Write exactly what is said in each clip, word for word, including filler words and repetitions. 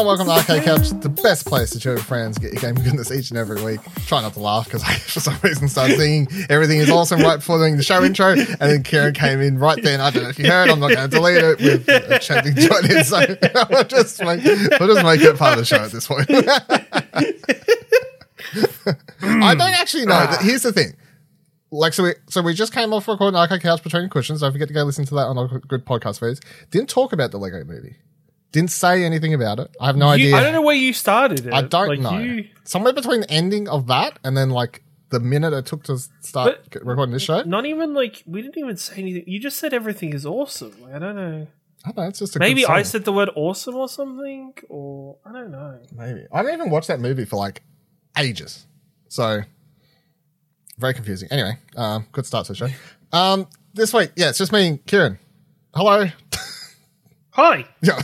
Hello and welcome to R K Couch, the best place to chill with friends, get your gaming goodness each and every week. Try not to laugh because I, for some reason, started singing Everything Is Awesome right before doing the show intro, and then Kieran came in right then. I don't know if you heard, I'm not going to delete it. We've uh, chatting joined in, so we'll just, make, we'll just make it part of the show at this point. mm. I don't actually know. That, here's the thing. Like so we so we just came off recording R K Couch Between Cushions. Don't forget to go listen to that on our good podcast feeds. Didn't talk about the Lego movie. Didn't say anything about it. I have no you, idea. I don't know where you started it. I don't like know. You... Somewhere between the ending of that and then like the minute it took to start but recording this show. Not even like, we didn't even say anything. You just said Everything Is Awesome. Like, I don't know. I don't know, it's just a maybe I said the word awesome or something, or I don't know. Maybe. I didn't even watch that movie for like ages. So very confusing. Anyway, um, good start to the show. Um, this week, yeah, it's just me and Kieran. Hello. Hi. Yeah.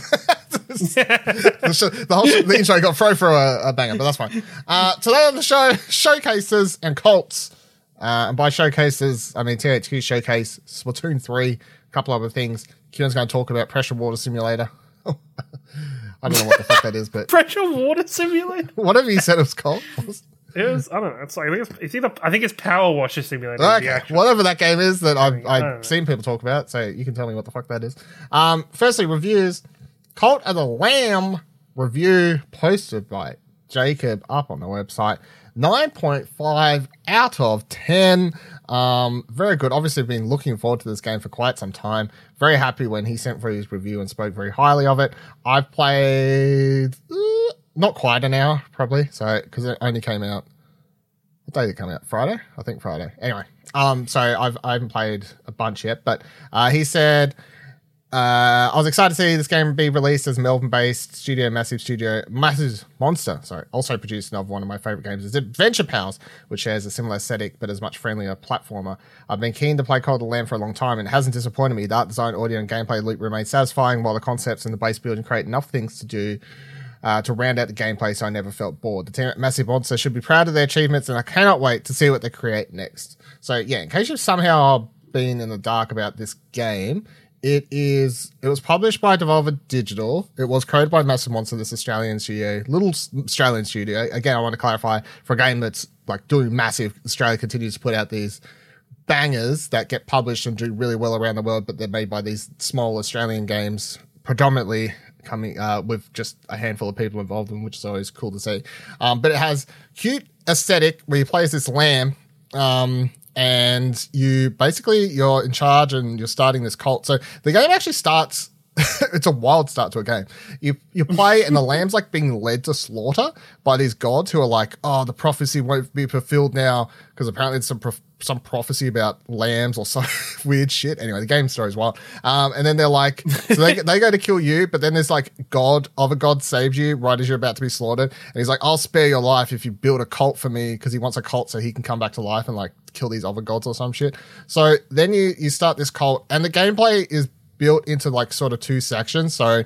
the, show, the whole show, the intro got thrown for a, a banger, but that's fine. Uh, today on the show, showcases and cults. Uh, and by showcases, I mean T H Q Showcase, Splatoon three, a couple other things. Kieran's going to talk about Pressure Water Simulator. I don't know what the fuck that is, but Pressure Water Simulator. Whatever you said it was called. It was, I don't know. It's like I think it's, it's either I think it's Power Wash Simulator. Okay, whatever that game is that I've, I've seen people talk about. So you can tell me what the fuck that is. Um, firstly, reviews. Cult of the Lamb review posted by Jacob up on the website. Nine point five out of ten. Um, very good. Obviously, I've been looking forward to this game for quite some time. Very happy when he sent for his review and spoke very highly of it. I've played. Uh, Not quite an hour, probably. So, because it only came out, what day did it come out? Friday, I think Friday. Anyway, um, so I've I haven't played a bunch yet, but uh, he said uh, I was excited to see this game be released as Melbourne-based studio Massive Studio Massive Monster. Sorry, also produced another one of my favorite games is Adventure Pals, which shares a similar aesthetic but is much friendlier platformer. I've been keen to play Cult of the Lamb for a long time and it hasn't disappointed me. The art, design, audio, and gameplay loop remain satisfying, while the concepts and the base building create enough things to do. Uh, to round out the gameplay so I never felt bored. The team at Massive Monster should be proud of their achievements and I cannot wait to see what they create next. So yeah, in case you've somehow been in the dark about this game, it is. It was published by Devolver Digital. It was coded by Massive Monster, this Australian studio, little Australian studio. Again, I want to clarify, for a game that's like doing massive, Australia continues to put out these bangers that get published and do really well around the world, but they're made by these small Australian games, predominantly coming uh, with just a handful of people involved in, which is always cool to see. Um, but it has cute aesthetic where you play as this lamb um, and you basically you're in charge and you're starting this cult. So the game actually starts. It's a wild start to a game. You you play and the lamb's like being led to slaughter by these gods who are like, oh, the prophecy won't be fulfilled now because apparently it's some prof- some prophecy about lambs or some weird shit. Anyway, the game story is wild. Um, and then they're like, so they they go to kill you, but then there's like God, other God saves you right as you're about to be slaughtered. And he's like, I'll spare your life if you build a cult for me, because he wants a cult so he can come back to life and like kill these other gods or some shit. So then you, you start this cult and the gameplay is built into like sort of two sections. So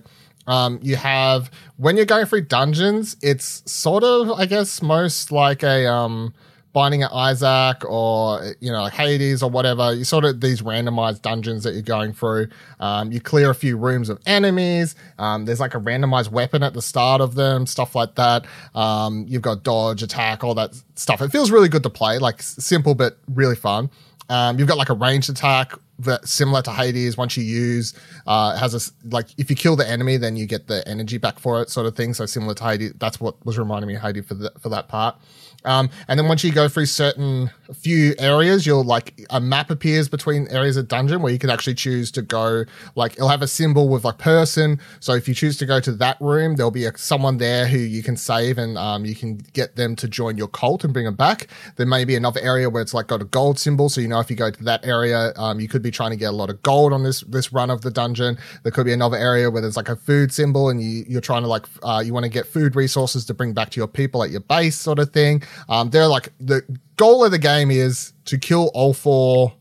um, you have, when you're going through dungeons, it's sort of, I guess, most like a um, Binding of Isaac or, you know, Hades or whatever. You sort of these randomized dungeons that you're going through. Um, you clear a few rooms of enemies. Um, there's like a randomized weapon at the start of them, stuff like that. Um, you've got dodge, attack, all that stuff. It feels really good to play, like simple but really fun. Um, you've got like a ranged attack that similar to Hades. Once you use, uh, it has a, like if you kill the enemy, then you get the energy back for it, sort of thing. So similar to Hades, that's what was reminding me of Hades for the, for that part. Um, and then once you go through certain few areas, you'll like a map appears between areas of dungeon where you can actually choose to go, like it'll have a symbol with like person. So if you choose to go to that room, there'll be a, someone there who you can save and, um, you can get them to join your cult and bring them back. There may be another area where it's like got a gold symbol. So, you know, if you go to that area, um, you could be trying to get a lot of gold on this, this run of the dungeon. There could be another area where there's like a food symbol and you, you're trying to like, uh, you want to get food resources to bring back to your people at your base sort of thing. Um, they're like, the goal of the game is to kill all four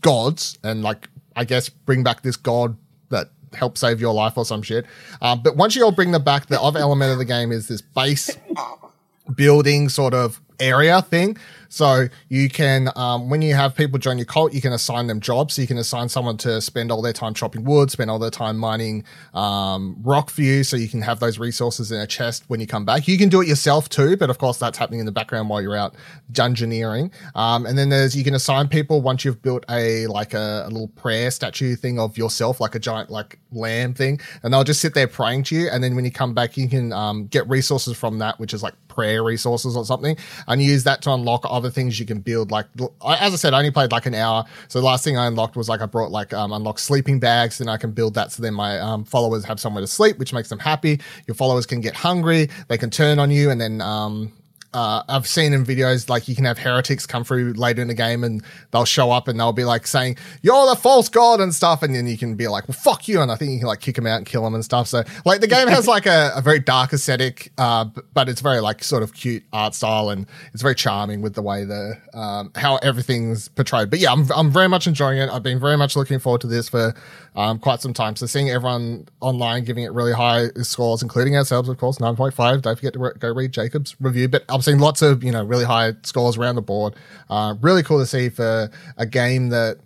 gods and like, I guess, bring back this god that helped save your life or some shit. Um, but once you all bring them back, the other element of the game is this base building sort of area thing So you can, um, when you have people join your cult, you can assign them jobs. So you can assign someone to spend all their time chopping wood, spend all their time mining um, rock for you, so you can have those resources in a chest when you come back. You can do it yourself too, but of course that's happening in the background while you're out dungeoneering. Um, and then there's, you can assign people once you've built a, like a, a little prayer statue thing of yourself, like a giant, like lamb thing, and they'll just sit there praying to you. And then when you come back, you can um, get resources from that, which is like prayer resources or something, and you use that to unlock other things you can build. Like, as I said, I only played like an hour, so the last thing I unlocked was like I brought like um unlocked sleeping bags, and I can build that so then my um followers have somewhere to sleep, which makes them happy. Your followers can get hungry, they can turn on you, and then um Uh, I've seen in videos, like, you can have heretics come through later in the game and they'll show up and they'll be like saying, "You're the false god" and stuff. And then you can be like, "Well, fuck you." And I think you can like kick them out and kill them and stuff. So like the game has like a, a very dark aesthetic, uh, but it's very like sort of cute art style, and it's very charming with the way the, um, how everything's portrayed. But yeah, I'm, I'm very much enjoying it. I've been very much looking forward to this for, um, quite some time. So seeing everyone online giving it really high scores, including ourselves, of course, nine point five. Don't forget to re- go read Jacob's review, but I'm seen lots of, you know, really high scores around the board. Uh, really cool to see for a game that,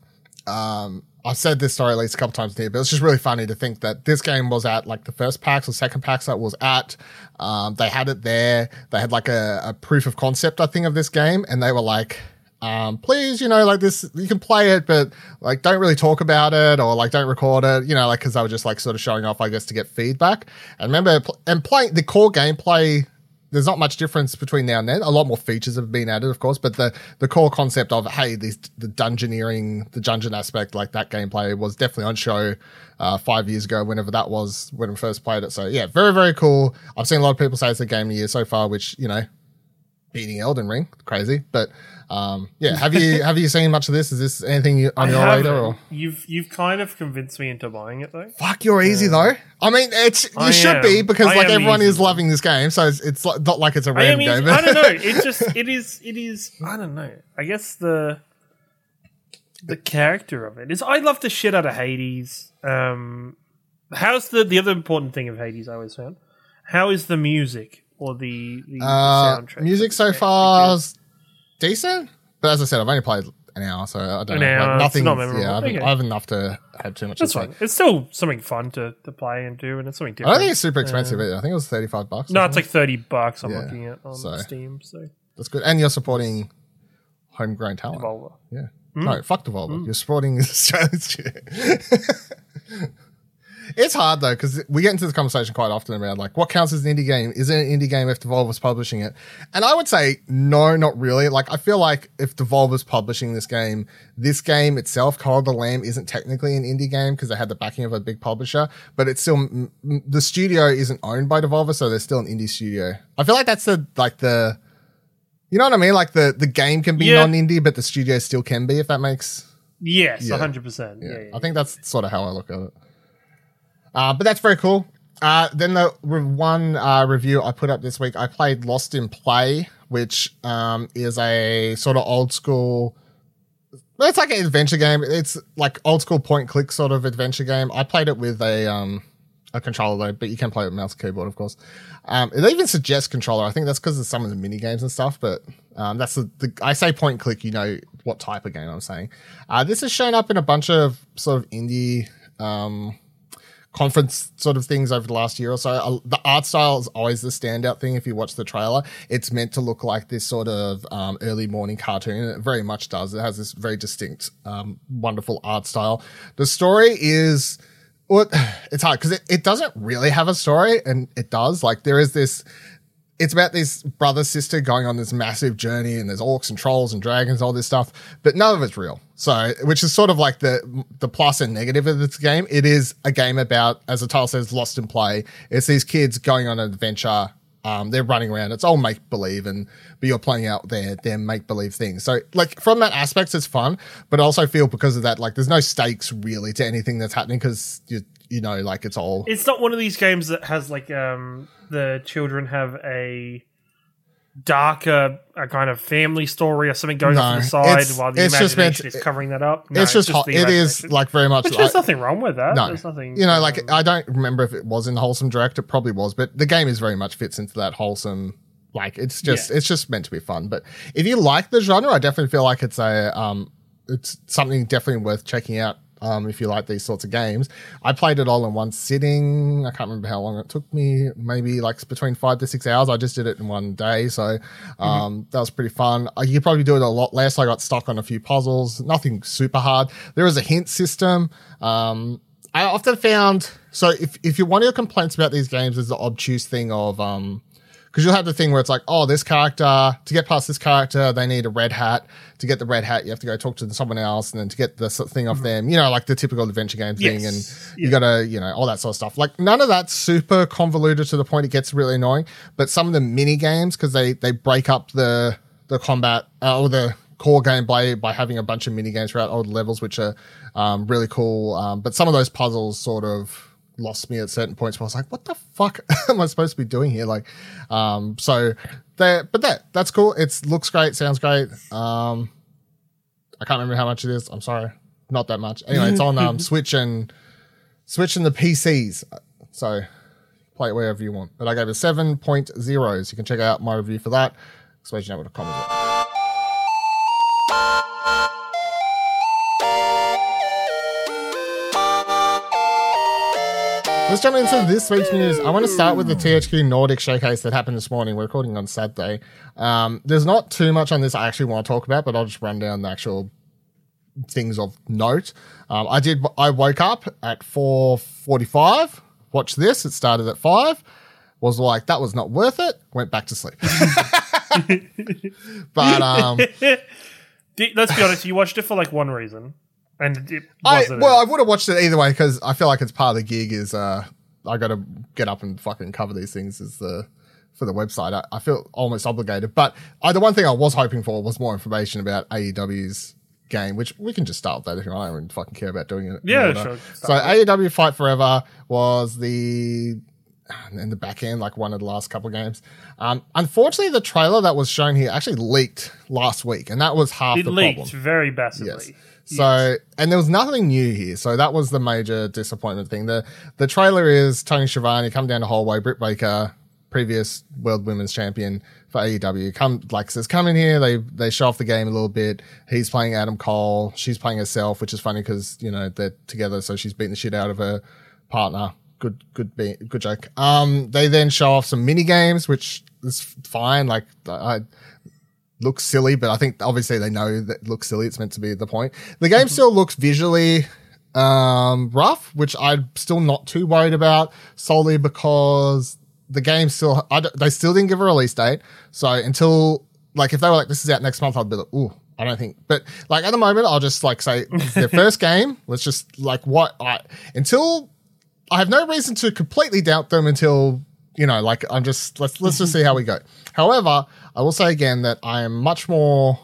um, I've said this story at least a couple times here, but it's just really funny to think that this game was at like the first PAX or second PAX that was at. Um, they had it there. They had like a, a proof of concept, I think, of this game. And they were like, um, please, you know, like this, you can play it, but like, don't really talk about it, or like, don't record it, you know, like, cause I was just like sort of showing off, I guess, to get feedback. And remember, and playing the core gameplay, there's not much difference between now and then. A lot more features have been added, of course, but the, the core concept of, hey, these, the dungeoneering, the dungeon aspect, like that gameplay was definitely on show uh, five years ago, whenever that was, when we first played it. So yeah, very, very cool. I've seen a lot of people say it's the game of the year so far, which, you know, beating Elden Ring, crazy. But um, yeah, have you have you seen much of this? Is this anything you, on I your haven't. radar? Or? You've you've kind of convinced me into buying it though. Fuck, you're easy yeah. though. I mean, it's you I should am. be because I like everyone easy. is loving this game, so it's, it's not like it's a random game. But I don't know. It just it is it is. I don't know. I guess the the character of it is. I love the shit out of Hades. Um, how's the the other important thing of Hades? I always found. How is the music? Or the, the uh, soundtrack? Music so far is decent, but as I said, I've only played an hour, so I don't an know. Like, nothing, not memorable. Yeah, I haven't, okay. I haven't enough to have too much. That's fine. It's still something fun to, to play and do, and it's something different. I don't think it's super expensive uh, either. I think it was thirty-five bucks. No, it's like thirty bucks. I'm yeah, looking at on so. Steam, so that's good. And you're supporting homegrown talent. Devolver. Yeah. Mm. No, fuck Devolver. Mm. You're supporting Australian students. It's hard though, because we get into this conversation quite often around like what counts as an indie game? Is it an indie game if Devolver's publishing it? And I would say no, not really. Like I feel like if Devolver's publishing this game, this game itself, Cult of the Lamb, isn't technically an indie game because they had the backing of a big publisher, but it's still m- m- the studio isn't owned by Devolver, so they're still an indie studio. I feel like that's the like the, you know what I mean? Like the the game can be yeah. non-indie, but the studio still can be. If that makes yes, yeah. one hundred percent. Yeah. Yeah, yeah, I think that's sort of how I look at it. Uh, but that's very cool. Uh, then the re- one uh, review I put up this week, I played Lost in Play, which um, is a sort of old school. It's like an adventure game. It's like old school point click sort of adventure game. I played it with a um, a controller though, but you can play it with mouse and keyboard, of course. Um, it even suggests controller. I think that's because of some of the mini games and stuff. But um, that's the, the I say point click. You know what type of game I'm saying. Uh, this has shown up in a bunch of sort of indie. Um, conference sort of things over the last year or so. Uh, the art style is always the standout thing. If you watch the trailer, it's meant to look like this sort of um, early morning cartoon. It very much does. It has this very distinct, um, wonderful art style. The story is, well, it's hard because it, it doesn't really have a story, and it does. Like there is this, it's about this brother sister going on this massive journey, and there's orcs and trolls and dragons, all this stuff, but none of it's real. So, which is sort of like the the plus and negative of this game. It is a game about, as the title says, Lost in Play. It's these kids going on an adventure. Um, they're running around. It's all make believe, and but you're playing out their their make believe things. So, like from that aspect, it's fun. But I also feel because of that, like there's no stakes really to anything that's happening because you you know, like it's all. It's not one of these games that has like um the children have a. darker a kind of family story or something going no, on the side while the imagination is covering that up. No, it's just, it's just ho- it is like very much. Which like, there's nothing wrong with that. No, there's nothing. You know, um, like I don't remember if it was in Wholesome Direct. It probably was, but the game is very much fits into that wholesome Like it's just yeah. it's just meant to be fun. But if you like the genre, I definitely feel like it's a um it's something definitely worth checking out. Um, if you like these sorts of games, I played it all in one sitting. I can't remember how long it took me, maybe like between five to six hours. I just did it in one day. So, um, mm-hmm. that was pretty fun. You could probably do it a lot less. I got stuck on a few puzzles, nothing super hard. There is a hint system. Um, I often found, so if, if you one of your complaints about these games is the obtuse thing of, um, because you'll have the thing where it's like, oh, this character, to get past this character, they need a red hat. To get the red hat, you have to go talk to someone else, and then to get the thing off mm-hmm. them, you know, like the typical adventure game thing, yes. and yeah. you got to, you know, all that sort of stuff. Like, none of that's super convoluted to the point it gets really annoying, but some of the mini games, because they, they break up the the combat uh, or the core game by, by having a bunch of mini games throughout old levels, which are um, really cool. Um, but some of those puzzles sort of lost me at certain points where I was like, what the fuck am I supposed to be doing here? Like, um, so there, but that, that's cool. It looks great. Sounds great. Um, I can't remember how much it is. I'm sorry. Not that much. Anyway, it's on, um, Switch and Switch and the P Cs. So play it wherever you want, but I gave it seven point oh. So you can check out my review for that. expansion network dot com as well. Let's jump into this week's news. I want to start with the T H Q Nordic Showcase that happened this morning. We're recording on Saturday. Um, there's not too much on this I actually want to talk about, but I'll just run down the actual things of note. Um, I did. I woke up at four forty-five, watched this. It started at five. Was like, that was not worth it. Went back to sleep. But um, let's be honest, you watched it for like one reason. And it I, well, I would have watched it either way because I feel like it's part of the gig is uh, I got to get up and fucking cover these things as the for the website. I, I feel almost obligated. But I, the one thing I was hoping for was more information about A E W's game, which we can just start with that if you want. I don't even fucking care about doing it. Yeah, sure. So A E W Fight Forever was the... in the back end, like one of the last couple of games. Um, unfortunately, the trailer that was shown here actually leaked last week, and that was half it the problem. It leaked very massively. Yes. So, yes. And there was nothing new here, so that was the major disappointment thing. The The trailer is Tony Schiavone come down to hallway, Britt Baker, previous world women's champion for A E W, come like says come in here. They they show off the game a little bit. He's playing Adam Cole, she's playing herself, which is funny because you know they're together, so she's beating the shit out of her partner. Good, good, be- good joke. Um, they then show off some mini games, which is fine. Like, I looks silly, but I think obviously they know that it looks silly. It's meant to be the point. The game mm-hmm. still looks visually um rough, which I'm still not too worried about, solely because the game still I d- they still didn't give a release date. So until like if they were like this is out next month, I'd be like, ooh. I don't think, but like at the moment, I'll just like say it's their first game. Let's just like what I until. I have no reason to completely doubt them until, you know, like I'm just, let's, let's just see how we go. However, I will say again that I am much more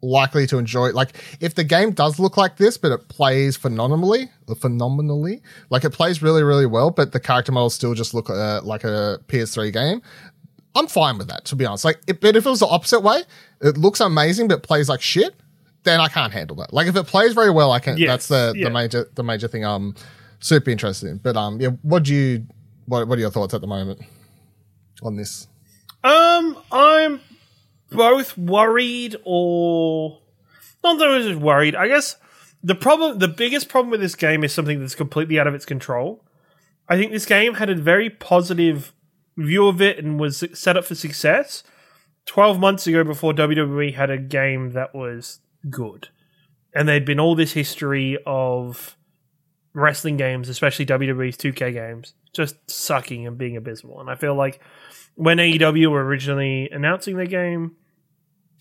likely to enjoy it. Like if the game does look like this, but it plays phenomenally, phenomenally, like it plays really, really well, but the character models still just look uh, like a P S three game. I'm fine with that, to be honest. Like, it, but if it was the opposite way, it looks amazing, but plays like shit, then I can't handle that. Like if it plays very well, I can, yes, that's the, yeah. the major, the major thing. Um, Super interesting, but um, yeah. What do you, what, what are your thoughts at the moment on this? Um, I'm both worried or not that I was just worried. I guess the problem, the biggest problem with this game is something that's completely out of its control. I think this game had a very positive view of it and was set up for success twelve months ago before W W E had a game that was good, and there'd been all this history of wrestling games, especially W W E's two K games, just sucking and being abysmal. And I feel like when A E W were originally announcing their game,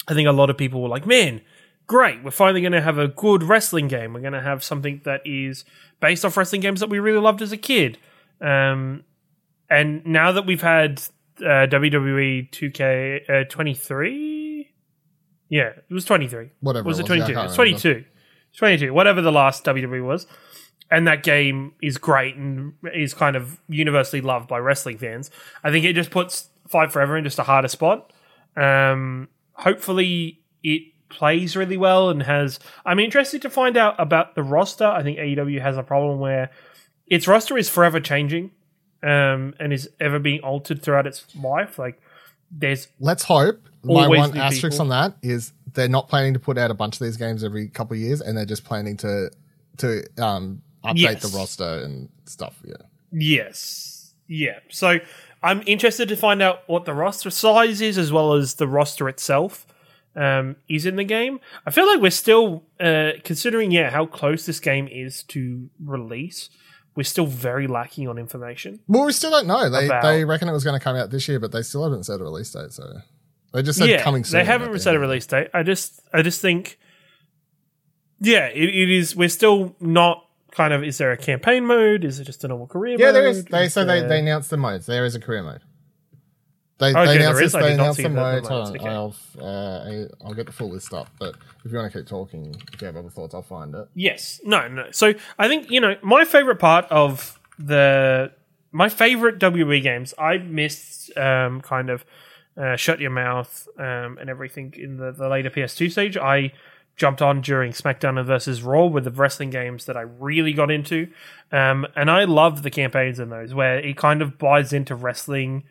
I think a lot of people were like, man, great, we're finally going to have a good wrestling game. We're going to have something that is based off wrestling games that we really loved as a kid. Um, and now that we've had uh, W W E two K uh, twenty-three? Yeah, it was twenty-three. Whatever was it, it was. twenty-two? Yeah, it was twenty-two. twenty-two, whatever the last W W E was. And that game is great and is kind of universally loved by wrestling fans. I think it just puts Fight Forever in just a harder spot. Um, hopefully it plays really well and has... I'm interested to find out about the roster. I think A E W has a problem where its roster is forever changing um, and is ever being altered throughout its life. Like there's let's hope. My one asterisk people. on that is they're not planning to put out a bunch of these games every couple of years, and they're just planning to to um, update yes. the roster and stuff. Yeah. Yes. Yeah. So I'm interested to find out what the roster size is, as well as the roster itself um, is in the game. I feel like we're still uh, considering, yeah, how close this game is to release. We're still very lacking on information. Well, we still don't know. They they reckon it was going to come out this year, but they still haven't said a release date. So they just said yeah, coming soon. They haven't said a release date. I just I just think, yeah, it, it is. We're still not kind of. Is there a campaign mode? Is it just a normal career? Yeah, mode? Yeah, there is. They so they, they announced the modes. There is a career mode. They, okay, they announced, there is. This, they announced the mode. The modes. Okay. I'll uh, I'll get the full list up. But if you want to keep talking, if you have other thoughts, I'll find it. Yes. No. No. So I think you know my favorite part of the my favorite W B games. I missed um, kind of uh, Shut Your Mouth um, and everything in the, the later P S two stage. I jumped on during SmackDown versus Raw with the wrestling games that I really got into, um, and I loved the campaigns in those where it kind of buys into wrestling.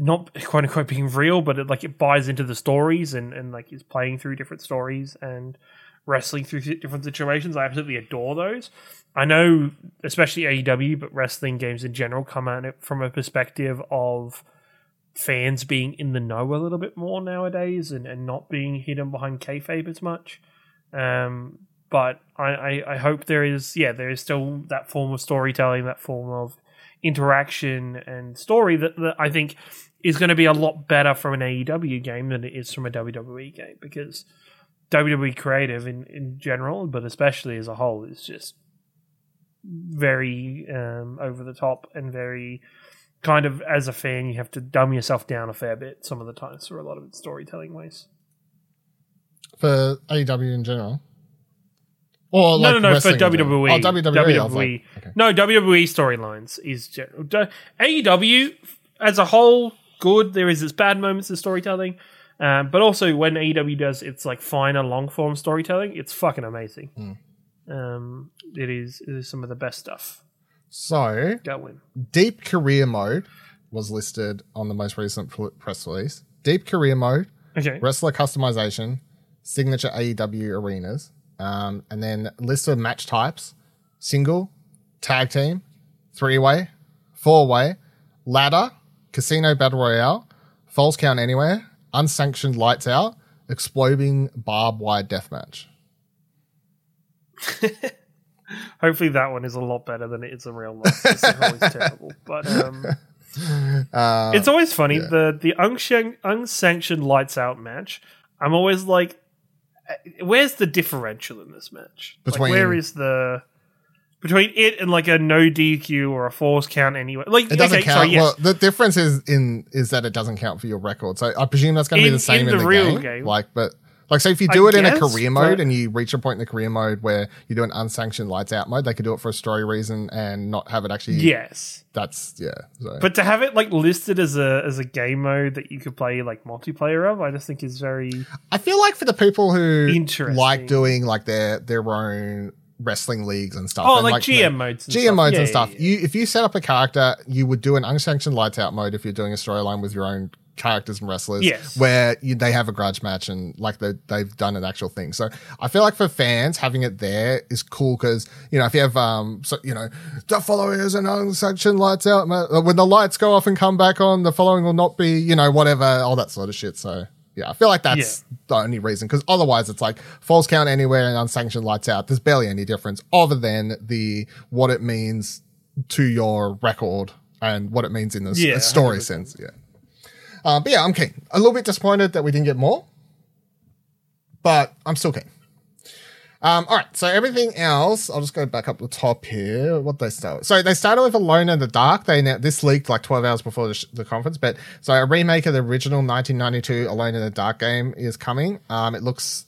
Not quote unquote being real, but it, like it buys into the stories and, and like is playing through different stories and wrestling through different situations. I absolutely adore those. I know, especially A E W, but wrestling games in general come at it from a perspective of fans being in the know a little bit more nowadays and, and not being hidden behind kayfabe as much. Um, but I, I, I hope there is, yeah, there is still that form of storytelling, that form of interaction and story that, that I think is going to be a lot better from an A E W game than it is from a W W E game, because W W E creative in, in general, but especially as a whole, is just very um, over the top and very kind of, as a fan, you have to dumb yourself down a fair bit some of the times for a lot of its storytelling ways. For A E W in general? Or like no, no, no, for W W E. Oh, W W E. W W E. Like, okay. No, W W E storylines is general. A E W, as a whole, good. There is its bad moments of storytelling. Um, but also, when A E W does its like finer, long-form storytelling, it's fucking amazing. Mm. Um, it, is, it is some of the best stuff. So, Go Deep Career Mode was listed on the most recent press release. Deep Career Mode, okay. Wrestler Customization, Signature A E W Arenas, Um, and then list of match types: single, tag team, three-way, four-way, ladder, casino battle royale, false count anywhere, unsanctioned lights out, exploding barbed wire deathmatch. Hopefully that one is a lot better than it is in real life. It's always terrible, but um, uh, it's always funny yeah. the the unsan- unsanctioned lights out match. I'm always like, where's the differential in this match? Between, like, where is the between it and like a no D Q or a force count anyway? Like, it doesn't okay, count. Sorry, yes. Well, the difference is in is that it doesn't count for your record. So I presume that's going to be the same in, in the, the real game. game. Like, but like, so if you do I it guess, in a career mode and you reach a point in the career mode where you do an unsanctioned lights out mode, they could do it for a story reason and not have it actually. Yes, that's yeah. So. But to have it like listed as a as a game mode that you could play like multiplayer of, I just think is very. I feel like for the people who like doing like their their own wrestling leagues and stuff. Oh, and, like, like G M modes, and G M stuff. modes yeah, and yeah, stuff. Yeah. You if you set up a character, you would do an unsanctioned lights out mode if you're doing a storyline with your own characters and wrestlers, yes. where you, they have a grudge match and like they, they've done an actual thing. So I feel like for fans, having it there is cool because, you know, if you have, um, so, you know, the followers and unsanctioned lights out, when the lights go off and come back on, the following will not be, you know, whatever, all that sort of shit. So yeah, I feel like that's yeah. the only reason, because otherwise it's like false count anywhere and unsanctioned lights out. There's barely any difference other than the what it means to your record and what it means in the yeah, story one hundred percent sense. Yeah. Uh, but yeah, I'm keen. A little bit disappointed that we didn't get more, but I'm still keen. Um, all right, so everything else, I'll just go back up the top here. What they start with? So they started with Alone in the Dark. They now, this leaked like twelve hours before the, sh- the conference, but so a remake of the original nineteen ninety-two Alone in the Dark game is coming. Um, it looks,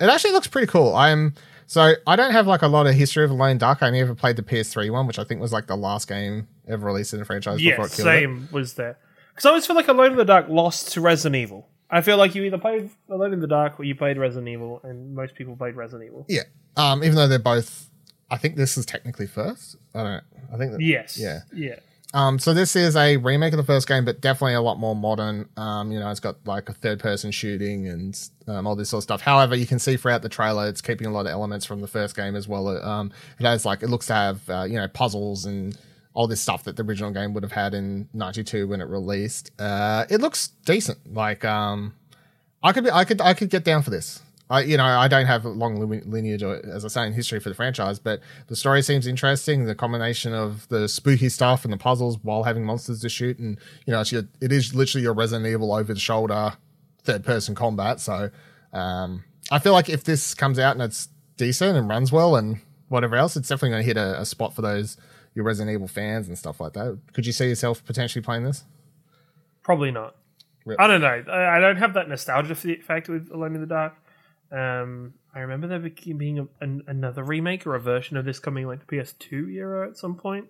it actually looks pretty cool. I'm so I don't have like a lot of history of Alone in the Dark. I only ever played the P S three one, which I think was like the last game ever released in the franchise yeah, before it killed it. Yeah, same was there. Because I always feel like Alone in the Dark lost to Resident Evil. I feel like you either played Alone in the Dark or you played Resident Evil, and most people played Resident Evil. Yeah, um, even though they're both... I think this is technically first. I don't know. I think that... Yes. Yeah. Yeah. Um, so this is a remake of the first game, but definitely a lot more modern. Um, you know, it's got like a third-person shooting and um, all this sort of stuff. However, you can see throughout the trailer, it's keeping a lot of elements from the first game as well. Um, it has like, it looks to have, uh, you know, puzzles and all this stuff that the original game would have had in ninety-two when it released. Uh, it looks decent. Like, um, I could be, I could, I could get down for this. I, you know, I don't have a long lineage, or, as I say, in history for the franchise, but the story seems interesting. The combination of the spooky stuff and the puzzles while having monsters to shoot, and you know, it's your, it is literally your Resident Evil over the shoulder third person combat. So um, I feel like if this comes out and it's decent and runs well and whatever else, it's definitely going to hit a, a spot for those your Resident Evil fans and stuff like that. Could you see yourself potentially playing this? Probably not. Rip. I don't know. I don't have that nostalgia factor with Alone in the Dark. Um, I remember there being a, an, another remake or a version of this coming like the P S two era at some point.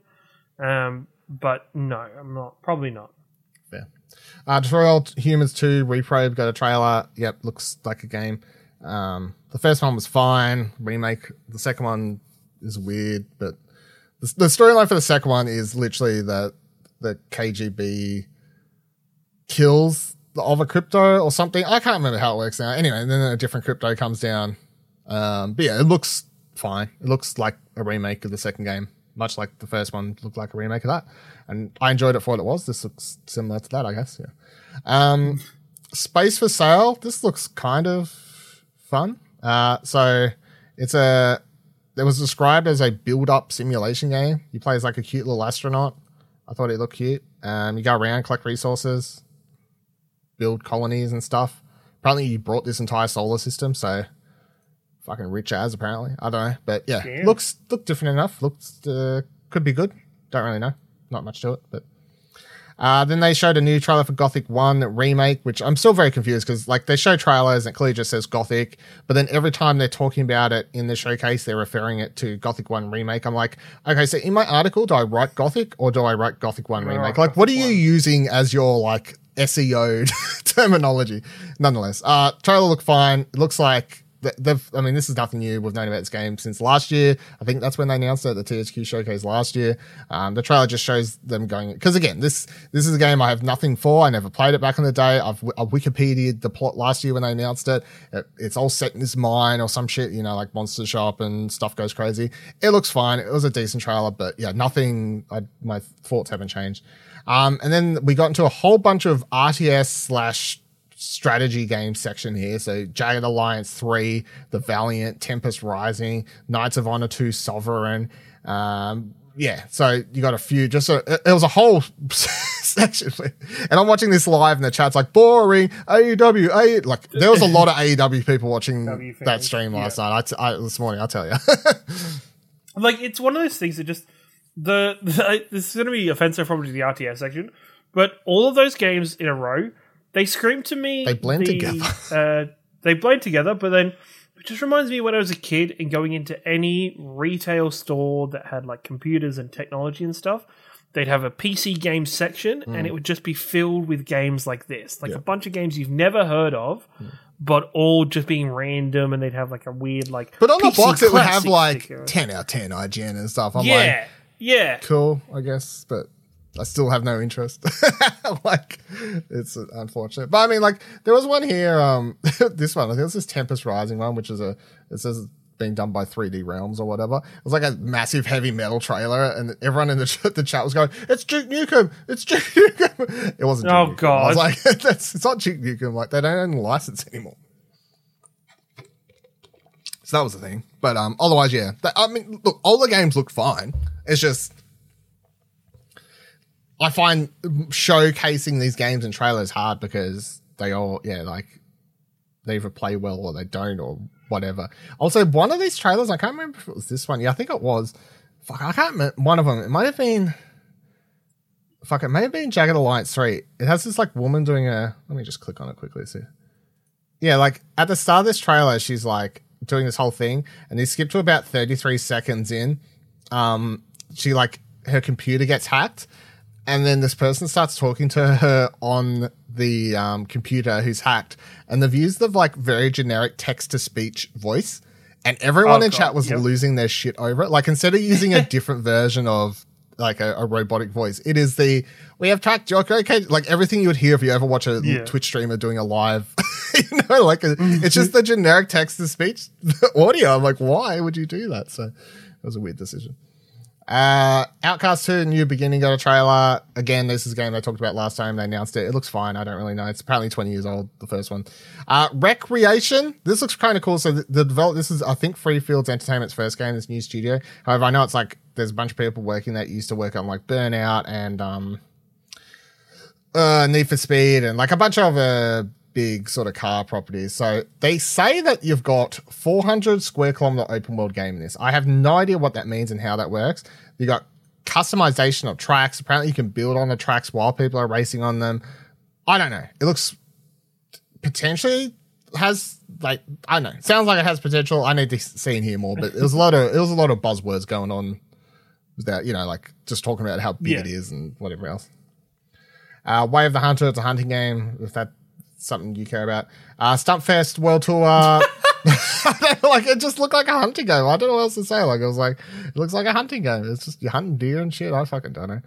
Um, but no, I'm not. Probably not. Fair. Uh, Detroit Humans two Reprobe got a trailer. Yep, looks like a game. Um, the first one was fine. Remake. The second one is weird, but the, the storyline for the second one is literally that the K G B kills of a crypto or something. I can't remember how it works now. Anyway, and then a different crypto comes down. Um, but yeah, it looks fine. It looks like a remake of the second game, much like the first one looked like a remake of that. And I enjoyed it for what it was. This looks similar to that, I guess. Yeah. Um, Space for Sale. This looks kind of fun. Uh, so it's a, it was described as a build-up simulation game. You play as like a cute little astronaut. I thought it looked cute. Um, you go around, collect resources, build colonies and stuff. Apparently you brought this entire solar system, so fucking rich as apparently. I don't know, but yeah, Damn. looks look different enough. Looks uh, could be good. Don't really know. Not much to it, but uh, then they showed a new trailer for Gothic one Remake, which I'm still very confused because like they show trailers and it clearly just says Gothic, but then every time they're talking about it in the showcase, they're referring it to Gothic one Remake. I'm like, okay, so in my article, do I write Gothic or do I write Gothic one Remake? Like, what are you using as your like S E O terminology? Nonetheless, uh, trailer looked fine. It looks like they've, I mean, this is nothing new. We've known about this game since last year. I think that's when they announced it at the T H Q Showcase last year. Um, the trailer just shows them going, because again, this, this is a game I have nothing for. I never played it back in the day. I've, I Wikipedia'd the plot last year when they announced it. it. It's all set in this mine or some shit, you know, like monster shop and stuff goes crazy. It looks fine. It was a decent trailer, but yeah, nothing, I, my thoughts haven't changed. Um, and then we got into a whole bunch of R T S slash strategy game section here. So Jagged Alliance three, The Valiant, Tempest Rising, Knights of Honor two, Sovereign. Um, yeah, so you got a few, just a, it was a whole section. And I'm watching this live and the chat's like, boring, A E W, A E W. Like, there was a lot of A E W people watching that stream last yeah. night. I t- I, this morning, I'll tell you. Like, it's one of those things that just, The, the this is going to be offensive probably to the R T S section, but all of those games in a row, they scream to me. They blend the, together. Uh, they blend together, but then it just reminds me of when I was a kid and going into any retail store that had like computers and technology and stuff, they'd have a P C game section mm. and it would just be filled with games like this, like yeah. a bunch of games you've never heard of, mm. but all just being random, and they'd have like a weird like. But on P C the box, it would have like ten out of ten I G N and stuff. I'm yeah. like. Yeah. Cool, I guess, but I still have no interest. Like, it's unfortunate. But I mean, like, there was one here, um, this one, I think it was this Tempest Rising one, which is a, it says it's being done by three D Realms or whatever. It was like a massive heavy metal trailer, and everyone in the, ch- the chat was going, it's Duke Nukem, it's Duke Nukem. It wasn't Duke Oh, Nukem. God. I was like, That's, it's not Duke Nukem. Like, they don't own the license anymore. So that was the thing. But um, otherwise, yeah. That, I mean, look, all the games look fine. It's just, I find showcasing these games and trailers hard because they all, yeah, like they either play well or they don't or whatever. Also, one of these trailers, I can't remember if it was this one. Yeah, I think it was. Fuck, I can't remember. One of them. It might have been, fuck, it may have been Jagged Alliance three. It has this like woman doing a, let me just click on it quickly. See. Yeah, like at the start of this trailer, she's like doing this whole thing and they skip to about thirty-three seconds in. Um, she like her computer gets hacked, and then this person starts talking to her on the um, computer who's hacked, and they've used the like very generic text to speech voice, and everyone oh, in God. chat was yep. losing their shit over it. Like instead of using a different version of like a, a robotic voice. It is the, we have tracked your location, like everything you would hear if you ever watch a yeah. Twitch streamer doing a live, you know, like a, it's just the generic text to speech audio. I'm like, why would you do that? So it was a weird decision. Uh, Outcast two, New Beginning got a trailer. Again, this is a game they talked about last time. They announced it. It looks fine. I don't really know. It's apparently twenty years old, the first one. Uh, Recreation. This looks kind of cool. So the, the develop, this is, I think, Freefields Entertainment's first game, this new studio. However, I know it's like, there's a bunch of people working that used to work on like Burnout and, um, uh, Need for Speed and like a bunch of, uh, big sort of car properties. So they say that you've got four hundred square kilometer open world game in this. I have no idea what that means and how that works. You got customization of tracks. Apparently you can build on the tracks while people are racing on them. I don't know. It looks potentially has like, I don't know. Sounds like it has potential. I need to see and hear more, but it was a lot of, it was a lot of buzzwords going on that, you know, like just talking about how big yeah. it is and whatever else. Uh, Way of the Hunter. It's a hunting game. If that, something you care about. Uh, Stuntfest World Tour. Like, it just looked like a hunting game. I don't know what else to say. Like, it was like, it looks like a hunting game. It's just, you're hunting deer and shit. I fucking don't know.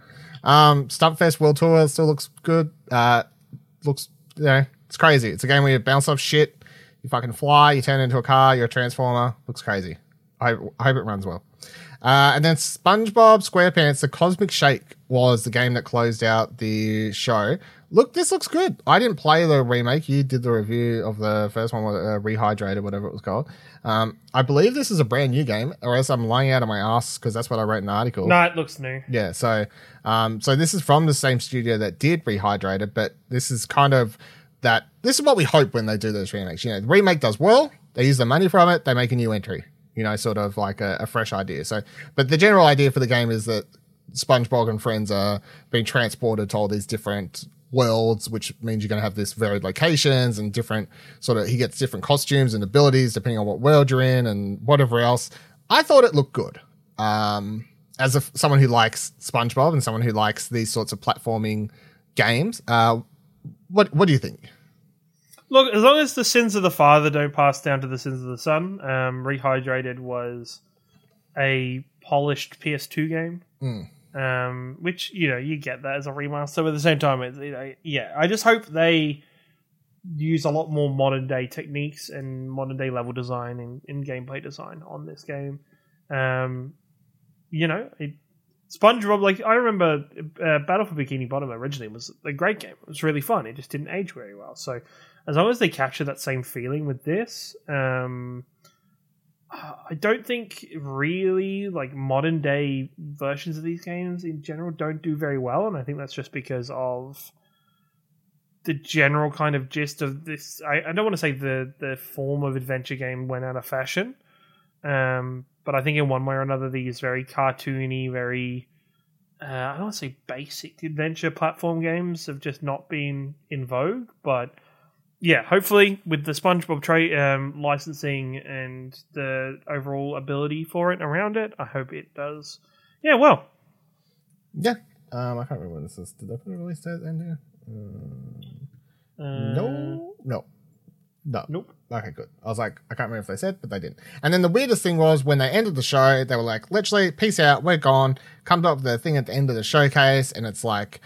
Um, Stuntfest World Tour still looks good. Uh, looks, you know, it's crazy. It's a game where you bounce off shit, you fucking fly, you turn into a car, you're a transformer. Looks crazy. I, I hope it runs well. Uh, and then SpongeBob SquarePants, The Cosmic Shake was the game that closed out the show. Look, this looks good. I didn't play the remake. You did the review of the first one, uh, Rehydrated, whatever it was called. Um, I believe this is a brand new game, or else I'm lying out of my ass because that's what I wrote in the article. No, it looks new. Yeah, so um, so this is from the same studio that did Rehydrated, but this is kind of that. This is what we hope when they do those remakes. You know, the remake does well. They use the money from it. They make a new entry. You know, sort of like a, a fresh idea. So, but the general idea for the game is that SpongeBob and friends are being transported to all these different worlds, which means you're going to have this varied locations and different sort of, he gets different costumes and abilities depending on what world you're in and whatever else. I thought it looked good. Um, as a, someone who likes SpongeBob and someone who likes these sorts of platforming games, uh, what, what do you think? Look, as long as the sins of the father don't pass down to the sins of the son, um, Rehydrated was a polished P S two game, mm. um, which, you know, you get that as a remaster, but at the same time, it, you know, yeah, I just hope they use a lot more modern-day techniques and modern-day level design and, and gameplay design on this game. Um, you know, it, SpongeBob, like, I remember uh, Battle for Bikini Bottom originally was a great game. It was really fun. It just didn't age very well, so as long as they capture that same feeling with this, um, I don't think really like modern day versions of these games in general don't do very well. And I think that's just because of the general kind of gist of this. I, I don't want to say the, the form of adventure game went out of fashion. Um, but I think in one way or another, these very cartoony, very, uh, I don't want to say basic adventure platform games have just not been in vogue, but yeah, hopefully with the SpongeBob trait um, licensing and the overall ability for it around it, I hope it does. Yeah, well. Yeah. Um, I can't remember when this is. Did I put a release date in here? Um, uh, no. No. No. Nope. Okay, good. I was like, I can't remember if they said, but they didn't. And then the weirdest thing was when they ended the show, they were like, literally, peace out, we're gone. Comes up with the thing at the end of the showcase, and it's like,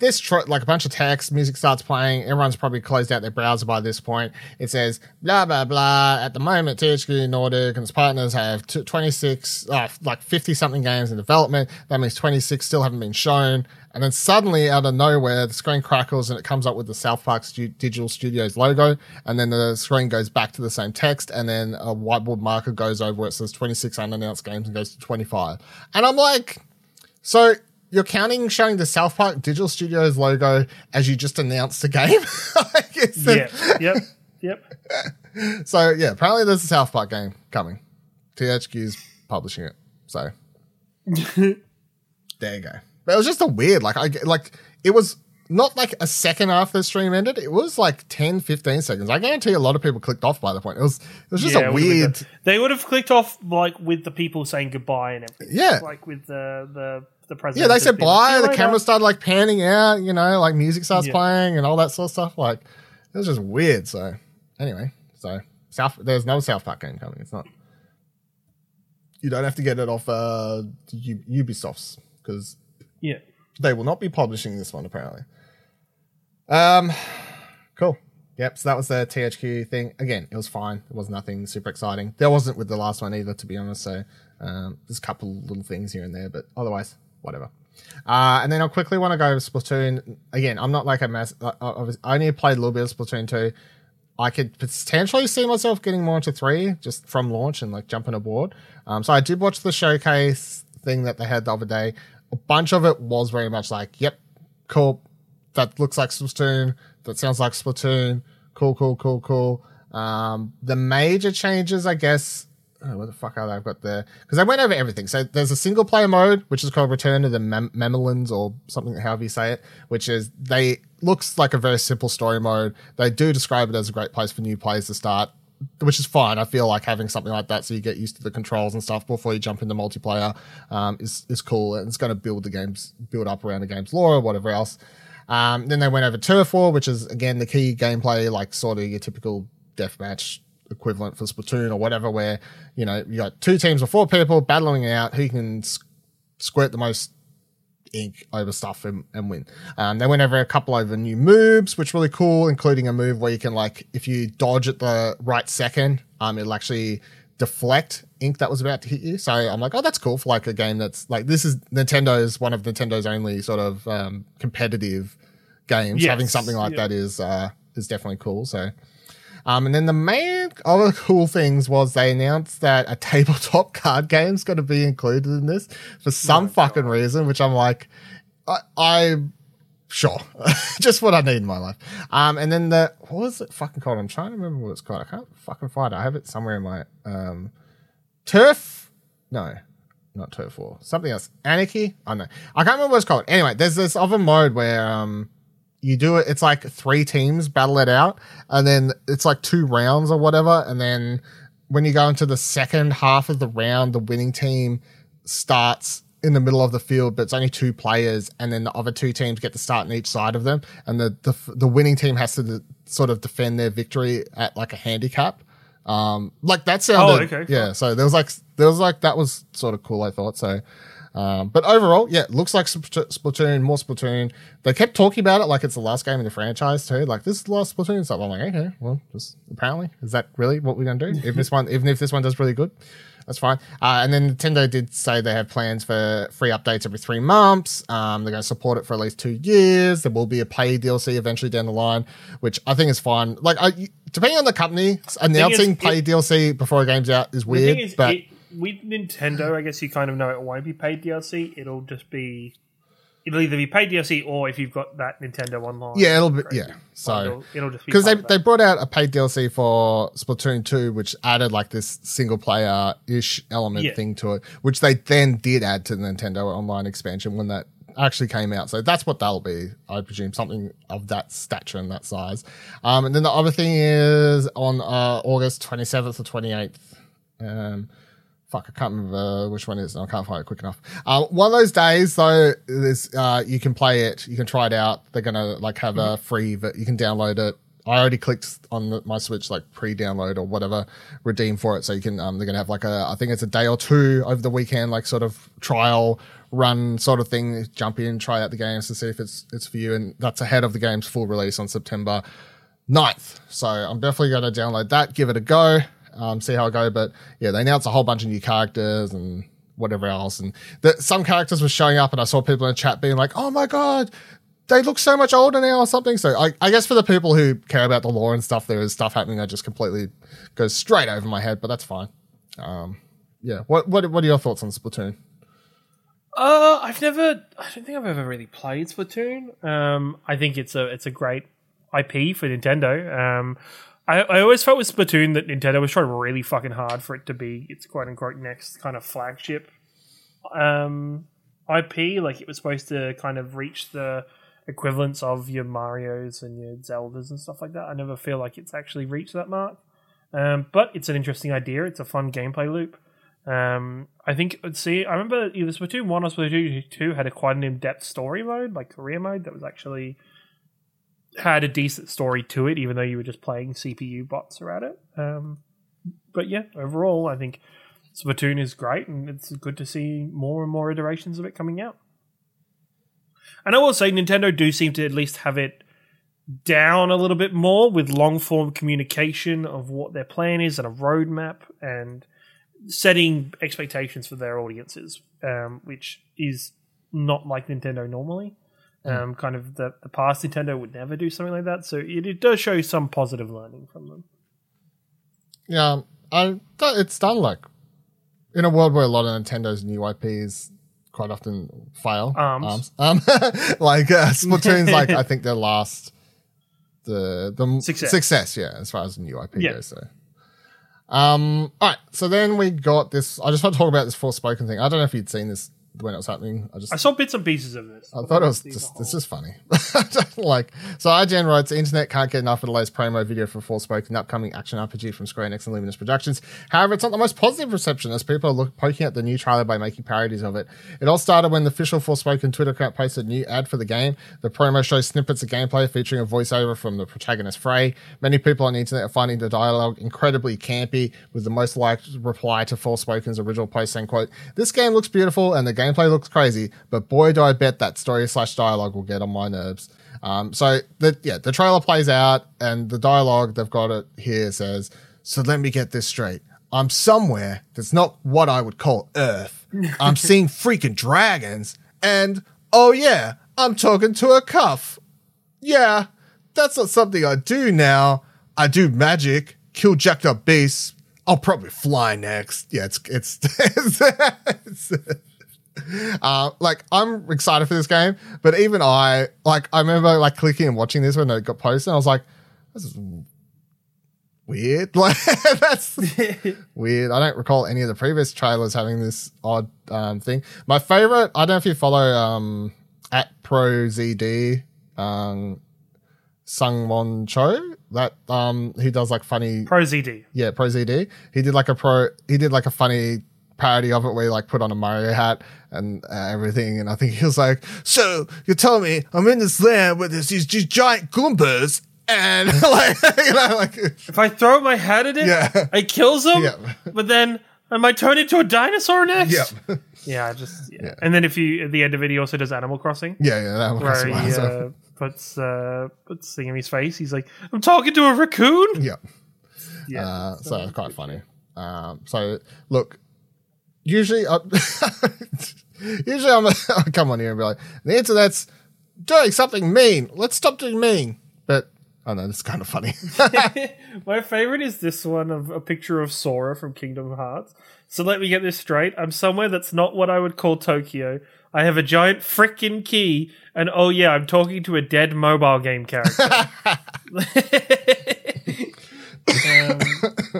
this tr- like a bunch of text, music starts playing. Everyone's probably closed out their browser by this point. It says blah blah blah. At the moment, T H Q Nordic and its partners have t- twenty-six, uh, like fifty something games in development. That means twenty-six still haven't been shown. And then suddenly, out of nowhere, the screen crackles and it comes up with the South Park Stu- Digital Studios logo. And then the screen goes back to the same text. And then a whiteboard marker goes over it. Says twenty-six unannounced games and goes to twenty-five. And I'm like, so you're counting showing the South Park Digital Studios logo as you just announced the game? Yeah, yep, yep. So, yeah, apparently there's a South Park game coming. T H Q's publishing it. So, there you go. But it was just a weird, like, I, like it was not like a second after the stream ended. It was like ten, fifteen seconds. I guarantee a lot of people clicked off by the point. It was it was just yeah, a weird. Been, they would have clicked off, like, with the people saying goodbye and everything. Yeah. Like, with the the... The yeah, they said bye. The camera started like panning out, you know, like music starts yeah. playing and all that sort of stuff. Like, it was just weird. So, anyway, so South, there's no South Park game coming. It's not. You don't have to get it off uh, Ubisoft's because Yeah. They will not be publishing this one, apparently. Um, cool. Yep, so that was the T H Q thing. Again, it was fine. It was nothing super exciting. There wasn't with the last one either, to be honest. So um, there's a couple little things here and there, but otherwise, whatever. Uh, and then I'll quickly want to go with Splatoon. Again, I'm not like a mass... I, I only played a little bit of Splatoon two. I could potentially see myself getting more into three just from launch and like jumping aboard. Um, so I did watch the showcase thing that they had the other day. A bunch of it was very much like, yep, cool. That looks like Splatoon. That sounds like Splatoon. Cool, cool, cool, cool. Um, the major changes, I guess... Oh, what the fuck are they? I've got there. Because I went over everything. So there's a single player mode, which is called Return to the Mem- Mamelons or something, however you say it, which is, they looks like a very simple story mode. They do describe it as a great place for new players to start, which is fine. I feel like having something like that so you get used to the controls and stuff before you jump into multiplayer um, is, is cool. And it's going to build the game's, build up around the game's lore or whatever else. Um, then they went over Turf War, which is, again, the key gameplay, like sort of your typical deathmatch equivalent for Splatoon or whatever, where you know you got two teams of four people battling out who can squirt the most ink over stuff and, and win. Um, they went over a couple over new moves, which were really cool, including a move where you can, like, if you dodge at the right second, um, it'll actually deflect ink that was about to hit you. So I'm like, oh, that's cool for like a game that's like, this is Nintendo's, one of Nintendo's only sort of um, competitive games. Yes. Having something like yeah. that is uh, is definitely cool. So. Um, and then the main other cool things was they announced that a tabletop card game's going to be included in this for some oh fucking God. reason, which I'm like, I, I'm sure, just what I need in my life. Um, and then the, what was it fucking called? I'm trying to remember what it's called. I can't fucking find it. I have it somewhere in my, um, Turf. No, not Turf War. Something else. Anarchy. I oh, know. I can't remember what it's called. Anyway, there's this other mode where, um, you do it, it's like three teams battle it out, and then it's like two rounds or whatever, and then when you go into the second half of the round, the winning team starts in the middle of the field, but it's only two players, and then the other two teams get to start on each side of them, and the the, the winning team has to de- sort of defend their victory at like a handicap. Um, like that sounded... Oh, okay. Yeah, so there was like, there was like, that was sort of cool, I thought, so... Um, but overall, yeah, looks like Splatoon, more Splatoon. They kept talking about it like it's the last game in the franchise too. Like, this is the last Splatoon stuff. I'm like, okay, well, just apparently, is that really what we're going to do? Even this one, even if this one does really good, that's fine. Uh, and then Nintendo did say they have plans for free updates every three months. Um, they're going to support it for at least two years. There will be a paid D L C eventually down the line, which I think is fine. Like, I, depending on the company, announcing paid D L C before a game's out is weird, but... It- With Nintendo, I guess you kind of know it won't be paid D L C. It'll just be, it'll either be paid D L C or if you've got that Nintendo Online. Yeah, it'll be, yeah. So, it'll, it'll just be. Because they, they brought out a paid D L C for Splatoon two, which added like this single player ish element yeah. thing to it, which they then did add to the Nintendo Online expansion when that actually came out. So that's what that'll be, I presume, something of that stature and that size. Um, and then the other thing is on uh, August twenty-seventh or twenty-eighth. Um, Fuck, I can't remember which one it is. I can't find it quick enough. Um, one of those days, though, is, uh, you can play it. You can try it out. They're going to like have mm-hmm. a free, but you can download it. I already clicked on the, my Switch, like pre-download or whatever, redeem for it. So you can, um, they're going to have like a, I think it's a day or two over the weekend, like sort of trial run sort of thing. Jump in, try out the games to see if it's, it's for you. And that's ahead of the game's full release on September ninth. So I'm definitely going to download that, give it a go. Um, see how I go, but yeah, they announced a whole bunch of new characters and whatever else, and the, some characters were showing up, and I saw people in the chat being like, "Oh my god, they look so much older now," or something. So I, I guess for the people who care about the lore and stuff, there is stuff happening that just completely goes straight over my head, but that's fine. Um, yeah, what what what are your thoughts on Splatoon? Uh, I've never, I don't think I've ever really played Splatoon. Um, I think it's a it's a great I P for Nintendo. Um. I, I always felt with Splatoon that Nintendo was trying really fucking hard for it to be its quote-unquote next kind of flagship um, I P. Like, it was supposed to kind of reach the equivalence of your Marios and your Zeldas and stuff like that. I never feel like it's actually reached that mark. Um, but it's an interesting idea. It's a fun gameplay loop. Um, I think, see, I remember either Splatoon one or Splatoon two had a quite an in-depth story mode, like career mode, that was actually... had a decent story to it, even though you were just playing C P U bots at it. Um, but yeah, overall, I think Splatoon is great, and it's good to see more and more iterations of it coming out. And I will say Nintendo do seem to at least have it down a little bit more with long-form communication of what their plan is and a roadmap and setting expectations for their audiences, um, which is not like Nintendo normally. Mm. Um, kind of the, the past Nintendo would never do something like that. So it, it does show some positive learning from them. Yeah, I it's done like in a world where a lot of Nintendo's new I Ps quite often fail. Arms. Arms. Um, like uh, Splatoon's like, I think their last... The, the success. success, yeah, as far as the new I P yeah. goes. So, um, all right. So then we got this. I just want to talk about this Forspoken thing. I don't know if you'd seen this when it was happening. I just I saw bits and pieces of this. I, I thought, thought it was just this is funny. Like, so I G N writes, the internet can't get enough of the latest promo video for Forspoken, an upcoming action R P G from Square Enix and Luminous Productions. However, it's not the most positive reception as people are look, poking at the new trailer by making parodies of it. It all started when the official Forspoken Twitter account posted a new ad for the game. The promo shows snippets of gameplay featuring a voiceover from the protagonist Frey. Many people on the internet are finding the dialogue incredibly campy, with the most liked reply to Forspoken's original post saying, quote, "This game looks beautiful and the gameplay looks crazy, but boy do I bet that story slash dialogue will get on my nerves." Um, so the, yeah, the trailer plays out and the dialogue they've got it here says, "So let me get this straight. I'm somewhere that's not what I would call Earth. I'm seeing freaking dragons and oh yeah, I'm talking to a cuff. Yeah, that's not something I do now. I do magic, kill jacked up beasts. I'll probably fly next." Yeah, it's it's. it's, it's Uh, like I'm excited for this game, but even I, like I remember like clicking and watching this when it got posted and I was like, this is weird. Like that's weird. I don't recall any of the previous trailers having this odd um, thing. My favorite, I don't know if you follow um, at Pro Z D, um, Sungwon Cho, that um, he does like funny Pro Z D. Yeah, Pro Z D. He did like a pro. He did like a funny parody of it where he like put on a Mario hat and uh, everything, and I think he was like, "So you're telling me I'm in this land where there's these giant goombas and like, you know, like if I throw my hat at it, yeah. it kills them, yeah. but then am I turned into a dinosaur next?" Yeah, yeah, I just yeah. yeah. And then if you at the end of it, he also does Animal Crossing. Yeah, yeah, Animal Crossing. Where he uh, puts uh, puts thing in his face. He's like, "I'm talking to a raccoon." Yeah, yeah. Uh, so it's quite funny. Um, so look. Usually, I, usually I'm I come on here and be like, the internet's doing something mean. Let's stop doing mean. But I know, it's kind of funny. My favorite is this one of a picture of Sora from Kingdom Hearts. "So let me get this straight. I'm somewhere that's not what I would call Tokyo. I have a giant frickin' key. And oh yeah, I'm talking to a dead mobile game character." um,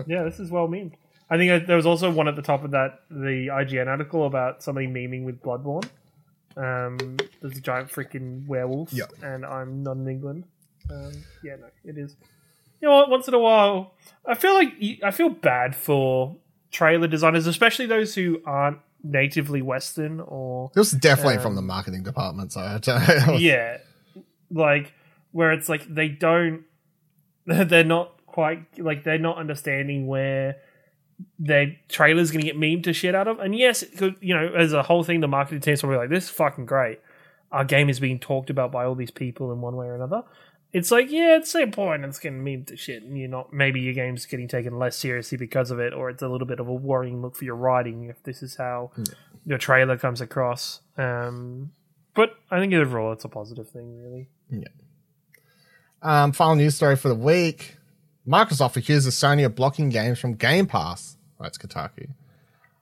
yeah, this is well memed. I think there was also one at the top of that, the I G N article about somebody memeing with Bloodborne. Um, there's a giant freaking werewolf, yep. and I'm not in England. Um, yeah, no, it is. You know what? Once in a while, I feel like I feel bad for trailer designers, especially those who aren't natively Western. Or it was definitely um, from the marketing department. So I don't yeah, like where it's like they don't, they're not quite like they're not understanding where their trailer's going to get memed to shit out of. And yes, it could, you know, as a whole thing, the marketing team's probably like, this is fucking great. Our game is being talked about by all these people in one way or another. It's like, yeah, it's the point. It's getting memed to shit. And you're not, maybe your game's getting taken less seriously because of it, or it's a little bit of a worrying look for your writing if this is how yeah. your trailer comes across. Um, but I think overall it's a positive thing, really. Yeah. Um, final news story for the week. Microsoft accuses Sony of blocking games from Game Pass, writes Kotaku.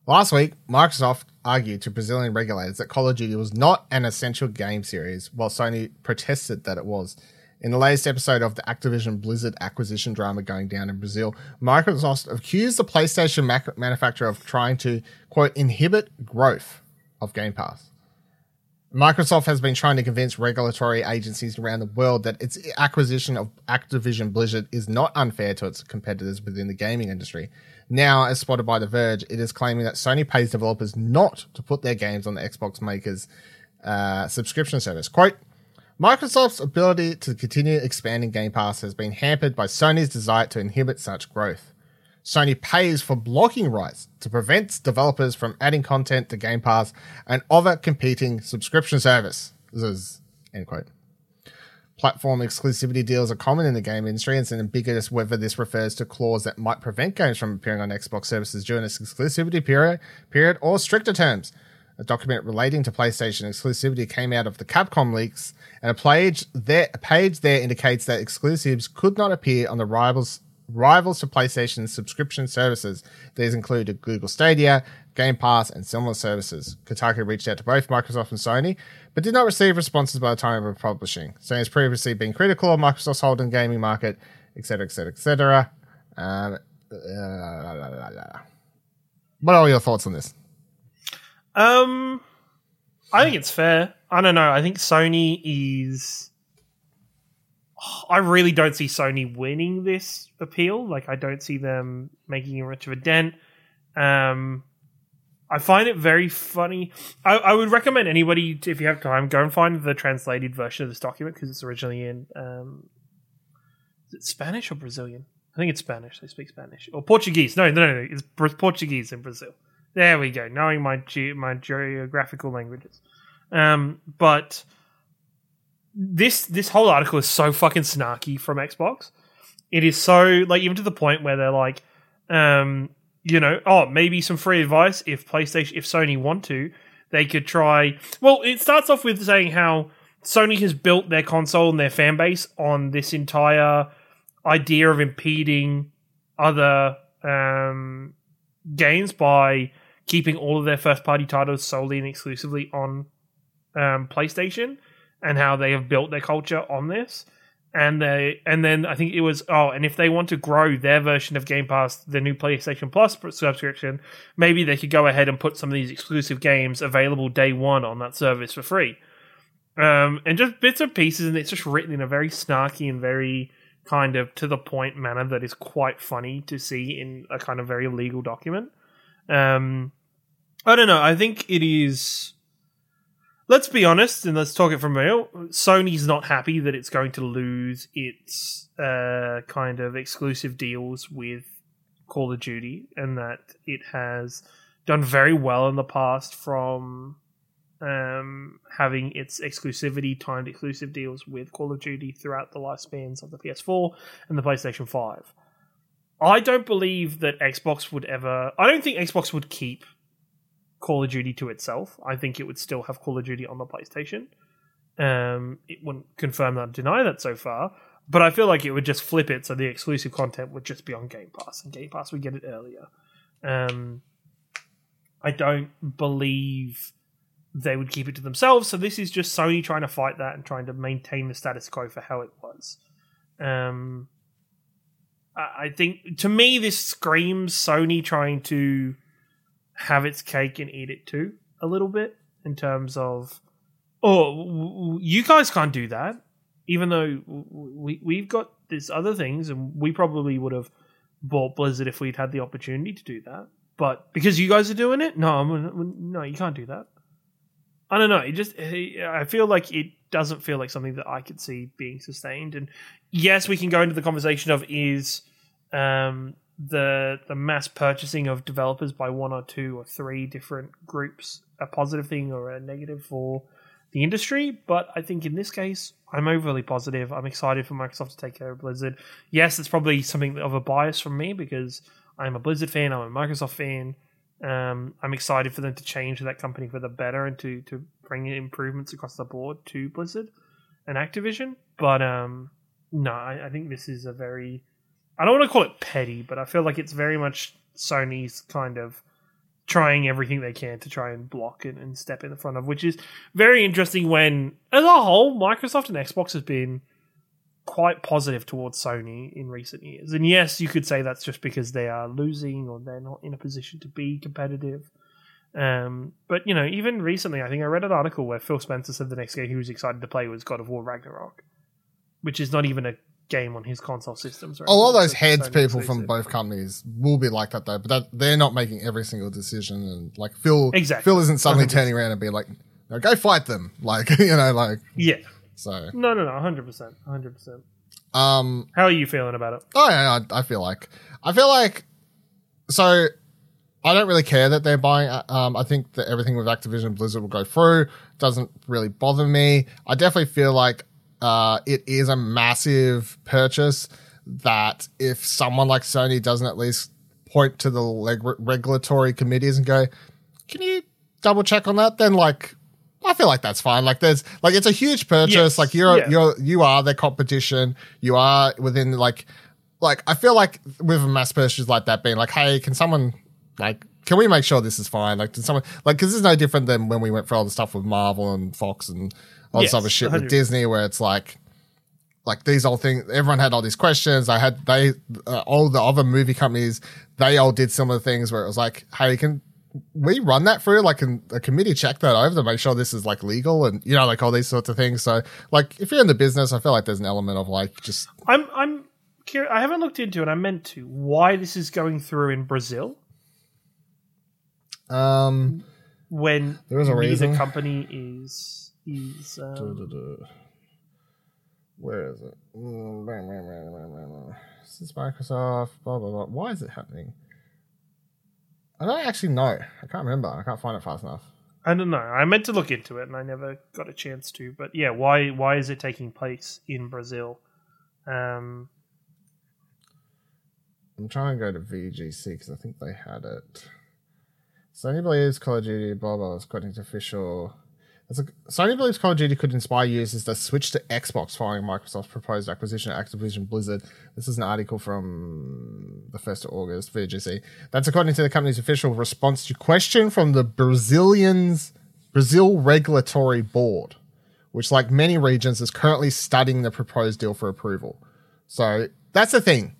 Last week, Microsoft argued to Brazilian regulators that Call of Duty was not an essential game series, while Sony protested that it was. In the latest episode of the Activision Blizzard acquisition drama going down in Brazil, Microsoft accused the PlayStation mac- manufacturer of trying to, quote, inhibit growth of Game Pass. Microsoft has been trying to convince regulatory agencies around the world that its acquisition of Activision Blizzard is not unfair to its competitors within the gaming industry. Now, as spotted by The Verge, it is claiming that Sony pays developers not to put their games on the Xbox maker's uh, subscription service. Quote, "Microsoft's ability to continue expanding Game Pass has been hampered by Sony's desire to inhibit such growth. Sony pays for blocking rights to prevent developers from adding content to Game Pass and other competing subscription service," Zzz, end quote. Platform exclusivity deals are common in the game industry, and it's ambiguous whether this refers to clauses that might prevent games from appearing on Xbox services during its exclusivity period, period or stricter terms. A document relating to PlayStation exclusivity came out of the Capcom leaks, and a page there, a page there indicates that exclusives could not appear on the rivals rivals to PlayStation's subscription services. These included Google Stadia, Game Pass, and similar services. Kotaku reached out to both Microsoft and Sony, but did not receive responses by the time of publishing. Sony has previously been critical of Microsoft's hold on gaming market, etc, etc, et cetera. Um, uh, la, la, la, la. What are your thoughts on this? Um, I think it's fair. I don't know. I think Sony is... I really don't see Sony winning this appeal. Like, I don't see them making much of a dent. Um, I find it very funny. I, I would recommend anybody, if you have time, go and find the translated version of this document, because it's originally in... Um, is it Spanish or Brazilian? I think it's Spanish. They speak Spanish. Or Portuguese. No, no, no. It's Portuguese in Brazil. There we go. Knowing my ge- my geographical languages. Um, but this this whole article is so fucking snarky from Xbox. It is so, like, even to the point where they're like, um, you know, oh, maybe some free advice if PlayStation, if Sony want to, they could try. Well, it starts off with saying how Sony has built their console and their fan base on this entire idea of impeding other um, games by keeping all of their first-party titles solely and exclusively on um, PlayStation, and how they have built their culture on this. And they, and then I think it was, oh, and if they want to grow their version of Game Pass, the new PlayStation Plus subscription, maybe they could go ahead and put some of these exclusive games available day one on that service for free. Um, and just bits and pieces, and it's just written in a very snarky and very kind of to-the-point manner that is quite funny to see in a kind of very legal document. Um, I don't know. I think it is... Let's be honest, and let's talk it from real. Sony's not happy that it's going to lose its uh, kind of exclusive deals with Call of Duty, and that it has done very well in the past from um, having its exclusivity, timed exclusive deals with Call of Duty throughout the lifespans of the P S four and the PlayStation five. I don't believe that Xbox would ever... I don't think Xbox would keep Call of Duty to itself. I think it would still have Call of Duty on the PlayStation. Um, it wouldn't confirm that or deny that so far, but I feel like it would just flip it so the exclusive content would just be on Game Pass, and Game Pass would get it earlier. Um, I don't believe they would keep it to themselves, so this is just Sony trying to fight that and trying to maintain the status quo for how it was. Um, I think, to me, this screams Sony trying to have its cake and eat it too a little bit, in terms of, oh, you guys can't do that, even though we, we've got these other things, and we probably would have bought Blizzard if we'd had the opportunity to do that, but because you guys are doing it, no, I'm, no, you can't do that. I don't know, it just, I feel like it doesn't feel like something that I could see being sustained. And yes, we can go into the conversation of is um the the mass purchasing of developers by one or two or three different groups a positive thing or a negative for the industry, but I think in this case, I'm overly positive. I'm excited for Microsoft to take care of Blizzard. Yes, it's probably something of a bias from me because I'm a Blizzard fan, I'm a Microsoft fan. Um, I'm excited for them to change that company for the better and to, to bring in improvements across the board to Blizzard and Activision, but um, no, I, I think this is a very... I don't want to call it petty, but I feel like it's very much Sony's kind of trying everything they can to try and block it and step in the front of, which is very interesting when, as a whole, Microsoft and Xbox has been quite positive towards Sony in recent years. And yes, you could say that's just because they are losing or they're not in a position to be competitive. Um, but, you know, even recently, I think I read an article where Phil Spencer said the next game he was excited to play was God of War Ragnarok, which is not even a game on his console systems. Right? A lot of those heads people from both companies will be like that though, but that, they're not making every single decision, and like Phil exactly. Phil isn't suddenly one hundred percent turning around and be like, no, go fight them. Like, you know, like, yeah. So no, no, no, one hundred percent, one hundred percent. Um, How are you feeling about it? Oh, yeah, I, I feel like, I feel like, so I don't really care that they're buying. Um, I think that everything with Activision and Blizzard will go through. Doesn't really bother me. I definitely feel like uh, it is a massive purchase that if someone like Sony doesn't at least point to the leg- regulatory committees and go, can you double check on that? Then like, I feel like that's fine. Like there's like, it's a huge purchase. Yes. Like you're, yeah. you're, you are their competition. You are within like, like, I feel like with a mass purchase like that being like, hey, can someone, like, can we make sure this is fine? Like, did someone, like, because it's no different than when we went for all the stuff with Marvel and Fox and all yes, this other shit one hundred percent with Disney, where it's like, like these old things, everyone had all these questions. I had, they, uh, all the other movie companies, they all did similar things where it was like, hey, can we run that through? Like, can a committee check that over to make sure this is like legal and, you know, like all these sorts of things. So, like, if you're in the business, I feel like there's an element of like just. I'm, I'm curious. I haven't looked into it. I meant to. Why this is going through in Brazil? Um, when there is a reason. Company is is um, duh, duh, duh. Where is it? This is Microsoft. Blah blah blah. Why is it happening? I don't actually know. I can't remember. I can't find it fast enough. I don't know. I meant to look into it and I never got a chance to. But yeah, why why is it taking place in Brazil? Um, I'm trying to go to V G C because I think they had it. Sony believes Call of Duty, blah, blah, is quoting to official. A, Sony believes Call of Duty could inspire users to switch to Xbox following Microsoft's proposed acquisition of Activision Blizzard. This is an article from the first of August, V G C. That's according to the company's official response to question from the Brazilians, Brazil Regulatory Board, which, like many regions, is currently studying the proposed deal for approval. So that's the thing.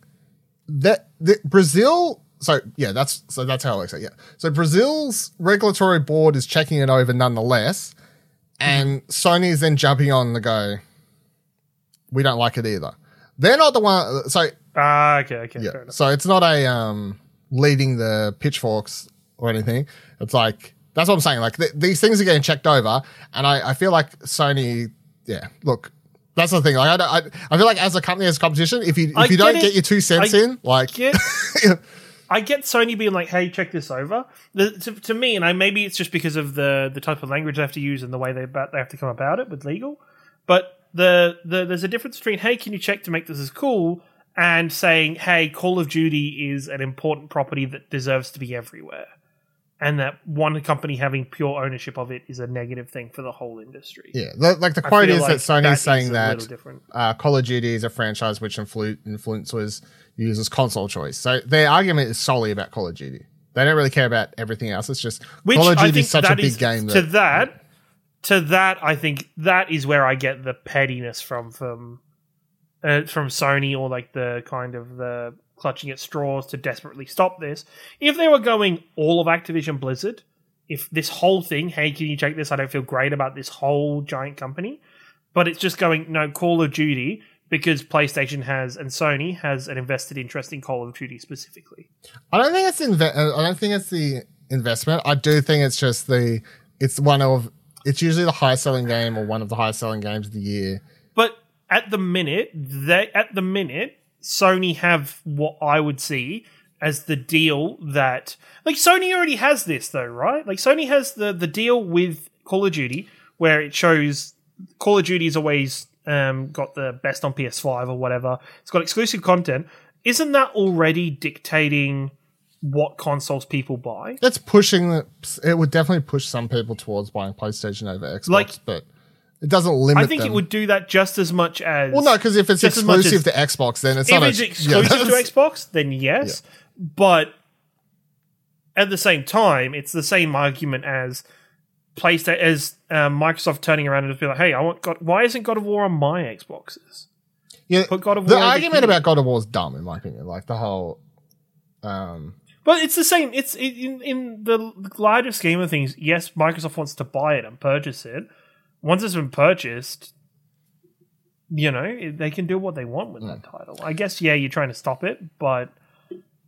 That, that Brazil... So yeah, that's so that's how I say it. Yeah. So Brazil's regulatory board is checking it over nonetheless, and Sony is then jumping on the go. We don't like it either. They're not the one. So ah, uh, okay, okay. Yeah. Fair enough. So it's not a um leading the pitchforks or anything. It's like that's what I'm saying. Like th- these things are getting checked over, and I, I feel like Sony. Yeah, look. That's the thing. Like I, don't, I I feel like as a company, as a competition, if you if you don't get your two cents in, like. I get Sony being like, hey, check this over. The, to, to me, and I maybe it's just because of the, the type of language they have to use and the way they, about, they have to come about it with legal, but the, the there's a difference between, hey, can you check to make this as cool, and saying, hey, Call of Duty is an important property that deserves to be everywhere, and that one company having pure ownership of it is a negative thing for the whole industry. Yeah, the, like the quote is like that Sony's that saying is that uh, Call of Duty is a franchise which influ- influences... uses console choice. So their argument is solely about Call of Duty. They don't really care about everything else. It's just Which Call of Duty is such a big is, game. To that, that yeah. to that, I think that is where I get the pettiness from from uh, from Sony, or like the kind of the clutching at straws to desperately stop this. If they were going all of Activision Blizzard, if this whole thing, hey, can you check this? I don't feel great about this whole giant company, but it's just going, no, Call of Duty. Because PlayStation has and Sony has an invested interest in Call of Duty specifically. I don't think it's inve- I don't think it's the investment. I do think it's just the it's one of it's usually the high selling game or one of the high selling games of the year. But at the minute, they at the minute Sony have what I would see as the deal that like Sony already has this though, right? Like Sony has the the deal with Call of Duty where it shows Call of Duty is always Um, got the best on P S five or whatever. It's got exclusive content. Isn't that already dictating what consoles people buy? That's pushing. The, it would definitely push some people towards buying PlayStation over Xbox, like, but it doesn't limit. I think them. It would do that just as much as. Well, no, because if it's exclusive as, to Xbox, then it's if not. If it's a, exclusive yeah, to Xbox, then yes. Yeah. But at the same time, it's the same argument as. PlayStation as uh, Microsoft turning around and just be like, "Hey, I want God. Why isn't God of War on my Xboxes?" Yeah, Put God of War the argument about God of War is dumb, in my opinion. Like the whole, um, but it's the same. It's in, in the larger scheme of things. Yes, Microsoft wants to buy it and purchase it. Once it's been purchased, you know they can do what they want with mm. that title. I guess. Yeah, you're trying to stop it, but.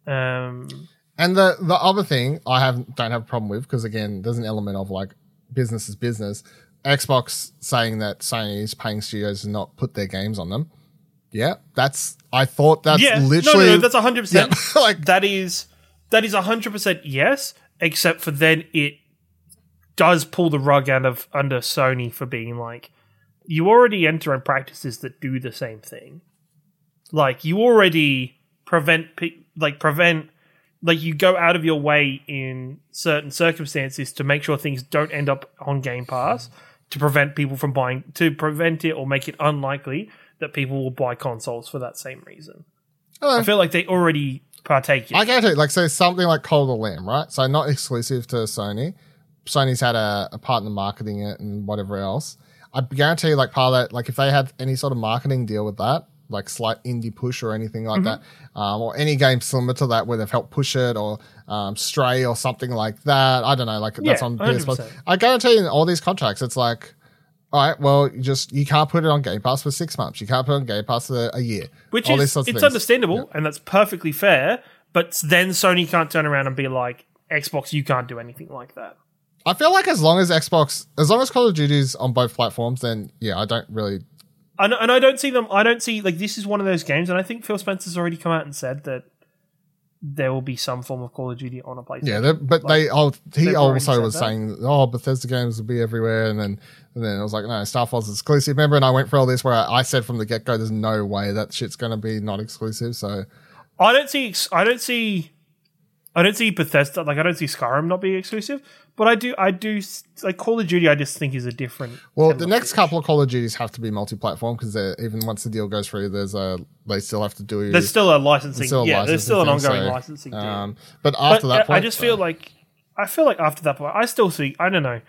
Um, and the the other thing I have don't have a problem with because again, there's an element of like. Business is business. Xbox saying that Sony is paying studios to not put their games on them. Yeah, that's. I thought that's yeah, literally. No, no, no, that's one hundred percent. Yeah, like that is That is one hundred percent yes, except for then it does pull the rug out of under Sony for being like, you already enter in practices that do the same thing. Like, you already prevent, pe- like, prevent, like, you go out of your way in certain circumstances to make sure things don't end up on Game Pass, to prevent people from buying, to prevent it or make it unlikely that people will buy consoles for that same reason. Hello. I feel like they already partake in it. I get it. Like, so something like Cult of the Lamb, right? So not exclusive to Sony. Sony's had a, a partner marketing it and whatever else. I guarantee you, like, part of that, like, if they had any sort of marketing deal with that, like slight indie push or anything like mm-hmm. that, um, or any game similar to that where they've helped push it, or um, Stray or something like that. I don't know, like, yeah, that's on P S Plus. I guarantee you, in all these contracts, it's like, all right, well, you just you can't put it on Game Pass for six months. You can't put it on Game Pass for a year. Which all is, these sorts it's of understandable, yeah. and that's perfectly fair, but then Sony can't turn around and be like, Xbox, you can't do anything like that. I feel like as long as Xbox, as long as Call of Duty's on both platforms, then, yeah, I don't really... And, and I don't see them, I don't see, like, this is one of those games, and I think Phil Spencer's already come out and said that there will be some form of Call of Duty on a PlayStation. Yeah, but like, they, oh, he also was that. saying, oh, Bethesda games will be everywhere, and then and then I was like, no, Starfall's exclusive, remember? And I went for all this where I, I said from the get-go, there's no way that shit's going to be not exclusive, so... I don't see, I don't see, I don't see Bethesda, like, I don't see Skyrim not being exclusive. But I do, I do, like, Call of Duty, I just think is a different. Well, the next fish. couple of Call of Duties have to be multi-platform because even once the deal goes through, there's a they still have to do. There's still a licensing, still a yeah. Licensing there's still an thing, ongoing so, licensing deal. Um, but after but that, point, I just so. feel like I feel like after that point, I still see. I don't know.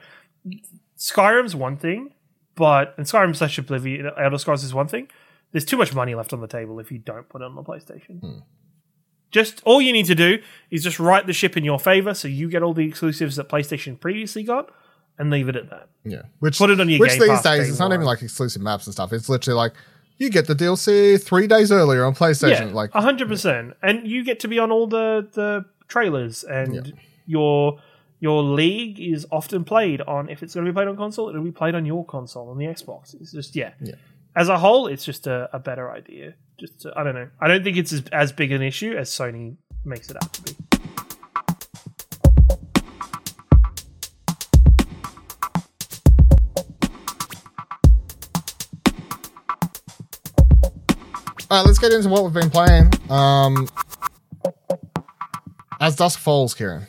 Skyrim's one thing, but and Skyrim slash Oblivion, Elder Scrolls is one thing. There's too much money left on the table if you don't put it on the PlayStation. Hmm. Just all you need to do is just write the ship in your favor, so you get all the exclusives that PlayStation previously got, and leave it at that. Yeah, which put it on your which game these days it's not even like exclusive maps and stuff. It's literally like you get the D L C three days earlier on PlayStation. Yeah, like a hundred percent, and you get to be on all the, the trailers, and yeah. your your league is often played on. If it's going to be played on console, it'll be played on your console on the Xbox. It's just yeah. yeah. As a whole, it's just a, a better idea. Just to, I don't know. I don't think it's as, as big an issue as Sony makes it out to be. All right, let's get into what we've been playing. Um, As Dusk Falls, Kieran.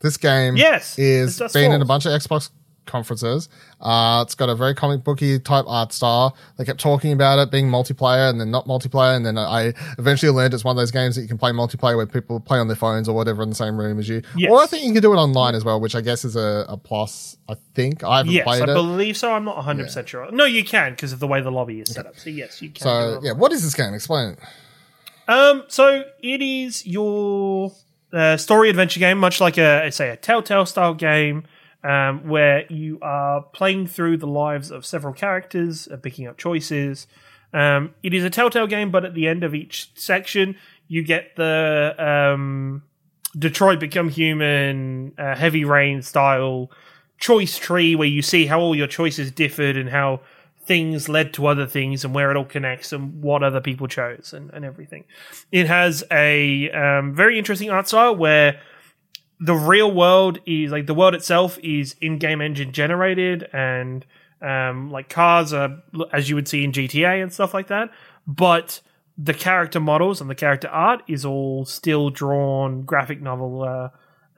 This game yes, is been falls. in a bunch of Xbox conferences. Uh, it's got a very comic booky type art style. They kept talking about it being multiplayer and then not multiplayer, and then I eventually learned it's one of those games that you can play multiplayer where people play on their phones or whatever in the same room as you. Yes. Or I think you can do it online as well, which I guess is a, a plus. I think I haven't yes, played I it. Yes, I believe so. I'm not one hundred percent yeah. sure. No, you can because of the way the lobby is okay. set up. So yes, you can. So yeah, what is this game? Explain it. Um, so it is your uh, story adventure game, much like a say a Telltale style game. Um, where you are playing through the lives of several characters, uh, picking up choices. Um, it is a Telltale game, but at the end of each section, you get the um, Detroit Become Human, uh, Heavy Rain style choice tree, where you see how all your choices differed and how things led to other things and where it all connects and what other people chose and, and everything. It has a um, very interesting art style where the real world is like the world itself is in-game engine generated, and um, like cars are as you would see in G T A and stuff like that. But the character models and the character art is all still drawn graphic novel, uh,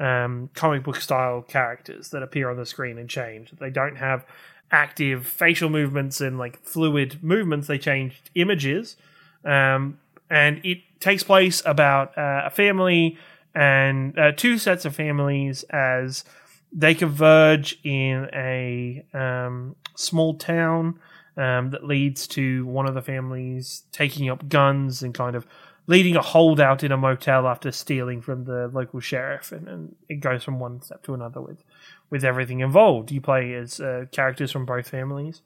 um, comic book style characters that appear on the screen and change. They don't have active facial movements and like fluid movements. They changed images, um, and it takes place about uh, a family. And uh, two sets of families as they converge in a um, small town um, that leads to one of the families taking up guns and kind of leading a holdout in a motel after stealing from the local sheriff. And, and it goes from one step to another with, with everything involved. You play as uh, characters from both families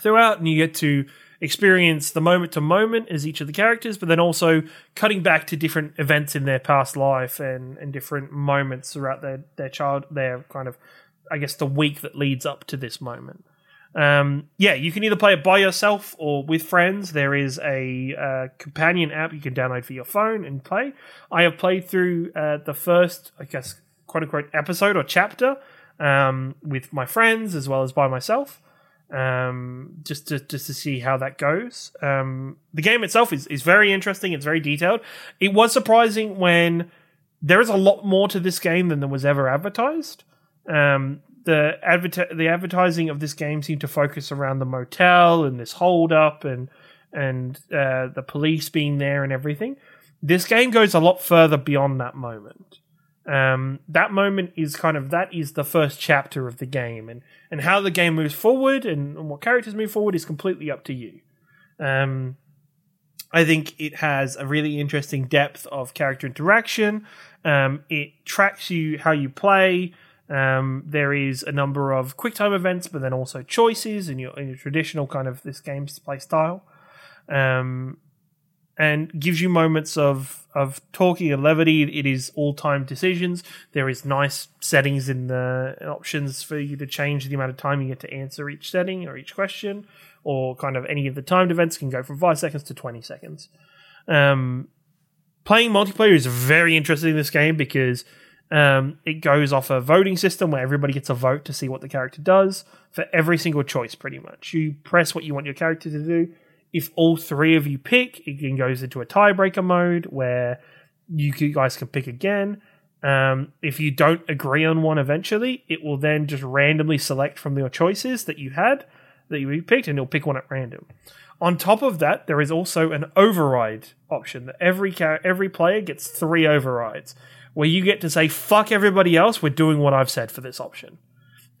throughout, and you get to experience the moment to moment as each of the characters, but then also cutting back to different events in their past life and, and different moments throughout their, their child, their kind of, I guess, the week that leads up to this moment. Um, yeah, you can either play it by yourself or with friends. There is a uh, companion app you can download for your phone and play. I have played through uh, the first, I guess, quote-unquote episode or chapter um, with my friends as well as by myself, um, just to just to see how that goes. Um, the game itself is, is very interesting. It's very detailed. It was surprising when there is a lot more to this game than there was ever advertised. Um The adver- the advertising of this game seemed to focus around the motel and this holdup and and uh, the police being there and everything. This game goes a lot further beyond that moment. Um, that moment is kind of that is the first chapter of the game, and and how the game moves forward and, and what characters move forward is completely up to you. Um, I think it has a really interesting depth of character interaction. Um, it tracks you how you play. Um, there is a number of quick time events, but then also choices in your, in your traditional kind of this game's play style, um, and gives you moments of of talking and levity. It is all time decisions. There is nice settings in the options for you to change the amount of time you get to answer each setting or each question, or kind of any of the timed events can go from five seconds to twenty seconds. Um, playing multiplayer is very interesting in this game because. Um, it goes off a voting system where everybody gets a vote to see what the character does for every single choice, pretty much. You press what you want your character to do. If all three of you pick, it then goes into a tiebreaker mode where you guys can pick again. Um, if you don't agree on one eventually, it will then just randomly select from your choices that you had, that you picked, and it'll pick one at random. On top of that, there is also an override option that every car- every player gets three overrides, where you get to say, fuck everybody else, we're doing what I've said for this option.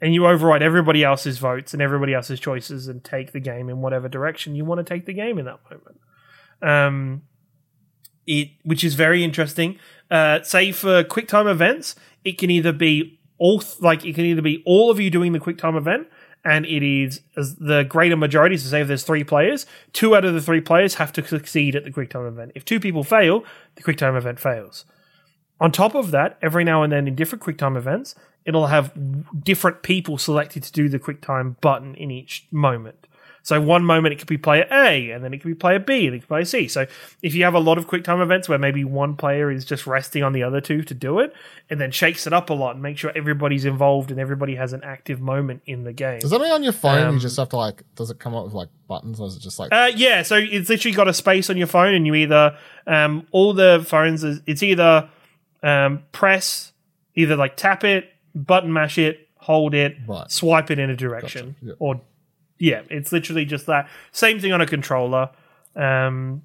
And you override everybody else's votes and everybody else's choices and take the game in whatever direction you want to take the game in that moment. Um, it, which is very interesting. Uh, say for QuickTime events, it can either be all th- like it can either be all of you doing the QuickTime event, and it is as the greater majority, so say if there's three players, two out of the three players have to succeed at the QuickTime event. If two people fail, the QuickTime event fails. On top of that, every now and then in different QuickTime events, it'll have different people selected to do the QuickTime button in each moment. So one moment it could be player A, and then it could be player B, and it could be player C. So if you have a lot of QuickTime events where maybe one player is just resting on the other two to do it, and then shakes it up a lot and makes sure everybody's involved and everybody has an active moment in the game. Does that mean on your phone um, you just have to, like, does it come up with, like, buttons, or is it just like... Uh, yeah, so it's literally got a space on your phone, and you either... Um, all the phones, is, it's either... Um, press, either like tap it, button mash it, hold it, right. Swipe it in a direction. Gotcha. Yeah. Or, yeah, it's literally just that. Same thing on a controller. Um,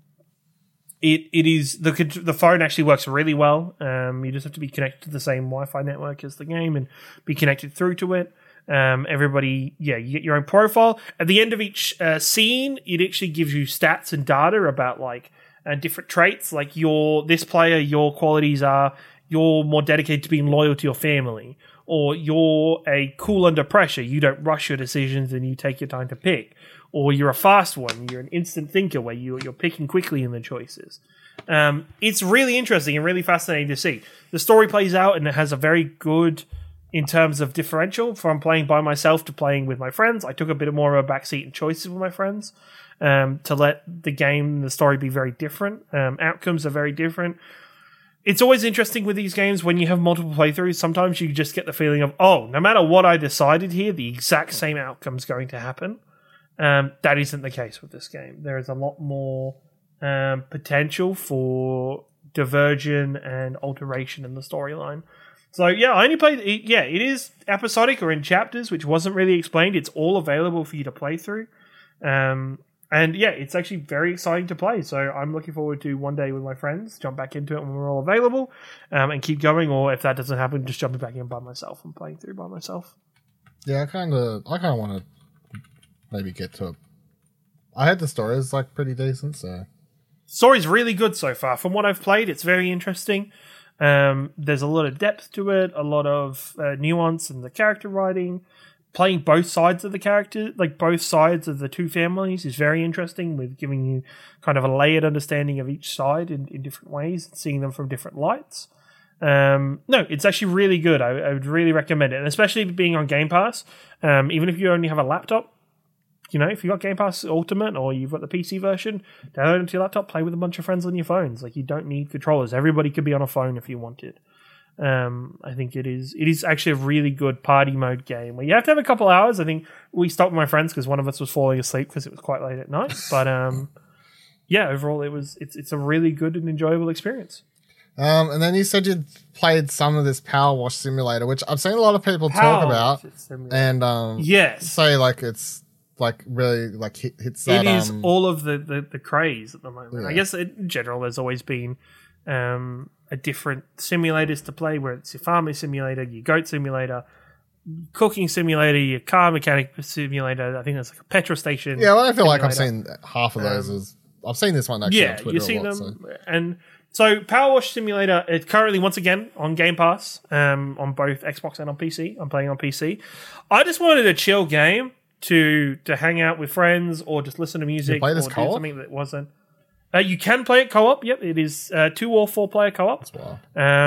it It is, the the phone actually works really well. Um, you just have to be connected to the same Wi-Fi network as the game and be connected through to it. Um, everybody, yeah, you get your own profile. At the end of each uh, scene, it actually gives you stats and data about, like, and different traits, like your this player, your qualities are you're more dedicated to being loyal to your family, or you're a cool under pressure, you don't rush your decisions and you take your time to pick, or you're a fast one, you're an instant thinker where you, you're picking quickly in the choices. Um, it's really interesting and really fascinating to see. The story plays out and it has a very good, in terms of differential, from playing by myself to playing with my friends. I took a bit more of a backseat in choices with my friends. Um, to let the game, the story be very different. Um, outcomes are very different. It's always interesting with these games when you have multiple playthroughs. Sometimes you just get the feeling of, oh, no matter what I decided here, the exact same outcome's going to happen. Um, that isn't the case with this game. There is a lot more um, potential for diversion and alteration in the storyline. So, yeah, I only played... It, yeah, it is episodic or in chapters, which wasn't really explained. It's all available for you to play through. Um... And yeah, it's actually very exciting to play. So I'm looking forward to one day with my friends, jump back into it when we're all available, um, and keep going. Or if that doesn't happen, just jumping back in by myself and playing through by myself. Yeah, I kind of, I kind of want to maybe get to. A, I heard the story is like pretty decent. So story's really good so far. From what I've played, it's very interesting. Um, there's a lot of depth to it, a lot of uh, nuance in the character writing. Playing both sides of the character, like both sides of the two families, is very interesting, with giving you kind of a layered understanding of each side in, in different ways, and seeing them from different lights. Um, no, it's actually really good. I, I would really recommend it, and especially being on Game Pass. Um, even if you only have a laptop, you know, if you've got Game Pass Ultimate or you've got the P C version, download it to your laptop, play with a bunch of friends on your phones. Like, you don't need controllers. Everybody could be on a phone if you wanted. Um, I think it is it is actually a really good party mode game where you have to have a couple hours. I think we stopped with my friends because one of us was falling asleep because it was quite late at night. But um, yeah, overall, it was it's it's a really good and enjoyable experience. Um, and then you said you'd played some of this Power Wash Simulator, which I've seen a lot of people Power talk about, and um, yes, say like it's like really like hit, hits. That, it is um, all of the, the the craze at the moment. Yeah. I guess in general, there's always been. Um, A different simulators to play, where it's your farming simulator, your goat simulator, cooking simulator, your car mechanic simulator. I think that's like a petrol station. Yeah, well, I feel simulator. like I've seen half of those. Um, as, I've seen this one actually. Yeah, on Twitter you've seen a lot, them, so. And so Power Wash Simulator is currently once again on Game Pass, um, on both Xbox and on P C. I'm playing on P C. I just wanted a chill game to to hang out with friends or just listen to music. You play this or co-op? Do something that wasn't. Uh, you can play it co-op. Yep, it is uh, two or four player co-op. Wow.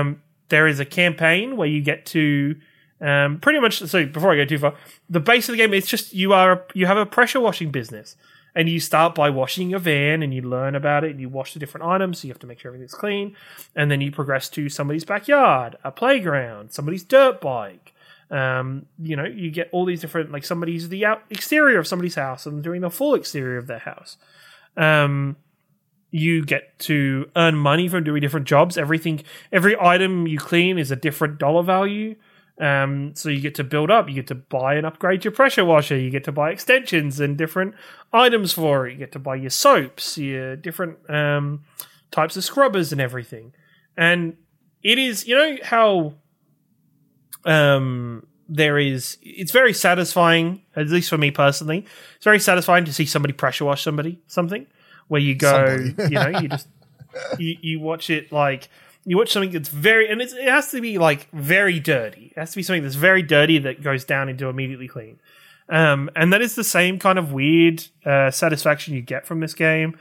Um, there is a campaign where you get to um, pretty much. So before I go too far, the base of the game is just you are you have a pressure washing business, and you start by washing your van, and you learn about it, and you wash the different items. So you have to make sure everything's clean, and then you progress to somebody's backyard, a playground, somebody's dirt bike. Um, you know, you get all these different like somebody's the out- exterior of somebody's house, and doing the full exterior of their house. Um, You get to earn money from doing different jobs. Everything, every item you clean is a different dollar value. Um, so you get to build up. You get to buy and upgrade your pressure washer. You get to buy extensions and different items for it. You get to buy your soaps, your different um, types of scrubbers and everything. And it is, you know how um, there is, it's very satisfying, at least for me personally, it's very satisfying to see somebody pressure wash somebody, something. Where you go, you know, you just you, you watch it like you watch something that's very, and it's, it has to be like very dirty. It has to be something that's very dirty that goes down into immediately clean, um, and that is the same kind of weird uh, satisfaction you get from this game.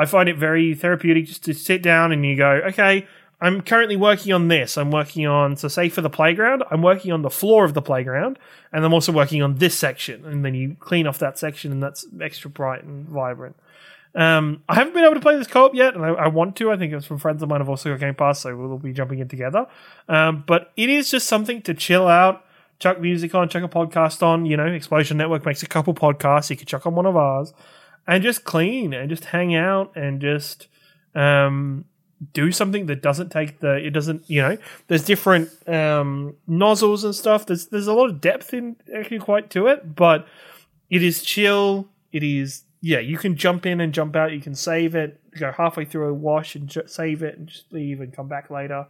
I find it very therapeutic just to sit down and you go, okay, I'm currently working on this. I'm working on, so say for the playground, I'm working on the floor of the playground, and I'm also working on this section, and then you clean off that section, and that's extra bright and vibrant. Um, I haven't been able to play this co-op yet, and I, I want to. I think it was from friends of mine who've also got Game Pass, so we'll be jumping in together. Um, but it is just something to chill out, chuck music on, chuck a podcast on. You know, Explosion Network makes a couple podcasts. You could chuck on one of ours and just clean and just hang out and just um, do something that doesn't take the. It doesn't. You know, there's different um, nozzles and stuff. There's there's a lot of depth in actually quite to it, but it is chill. It is. Yeah, you can jump in and jump out. You can save it, go halfway through a wash and ju- save it and just leave and come back later.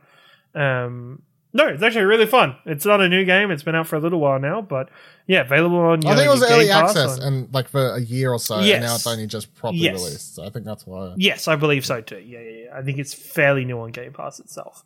Um, no, it's actually really fun. It's not a new game. It's been out for a little while now, but yeah, available on I know, think it was early access on, and like for a year or so, yes. And now it's only just properly yes. released. So I think that's why. Yes, I believe so too. Yeah, yeah, yeah. I think it's fairly new on Game Pass itself.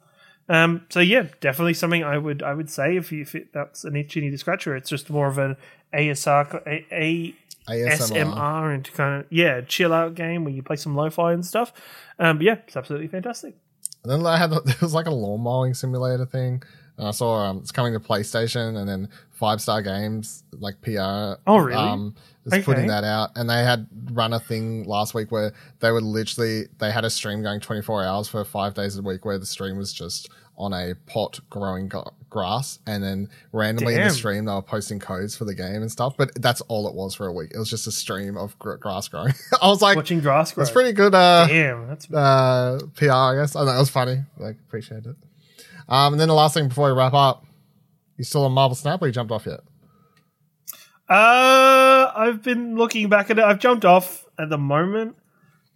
Um, so yeah, definitely something I would I would say if you, if it, that's an itch you need to scratch, or it's just more of an A S R a, a A S M R and kind of yeah chill out game where you play some lo-fi and stuff. Um, but yeah, it's absolutely fantastic. And then I had there was like a lawn mowing simulator thing, and I saw um, it's coming to PlayStation, and then Five Star Games like P R. Oh really? Um, is okay. putting that out, and they had run a thing last week where they would literally they had a stream going twenty-four hours for five days a week where the stream was just on a pot growing go- grass, and then randomly Damn. in the stream they were posting codes for the game and stuff, but that's all it was for a week. It was just a stream of gr- grass growing. I was like watching grass grow. It's pretty good uh Damn, that's uh P R, I guess. I know, it was funny. Like, appreciate it. Um and then the last thing before we wrap up, you still on Marvel Snap or you jumped off yet? Uh I've been looking back at it. I've jumped off at the moment.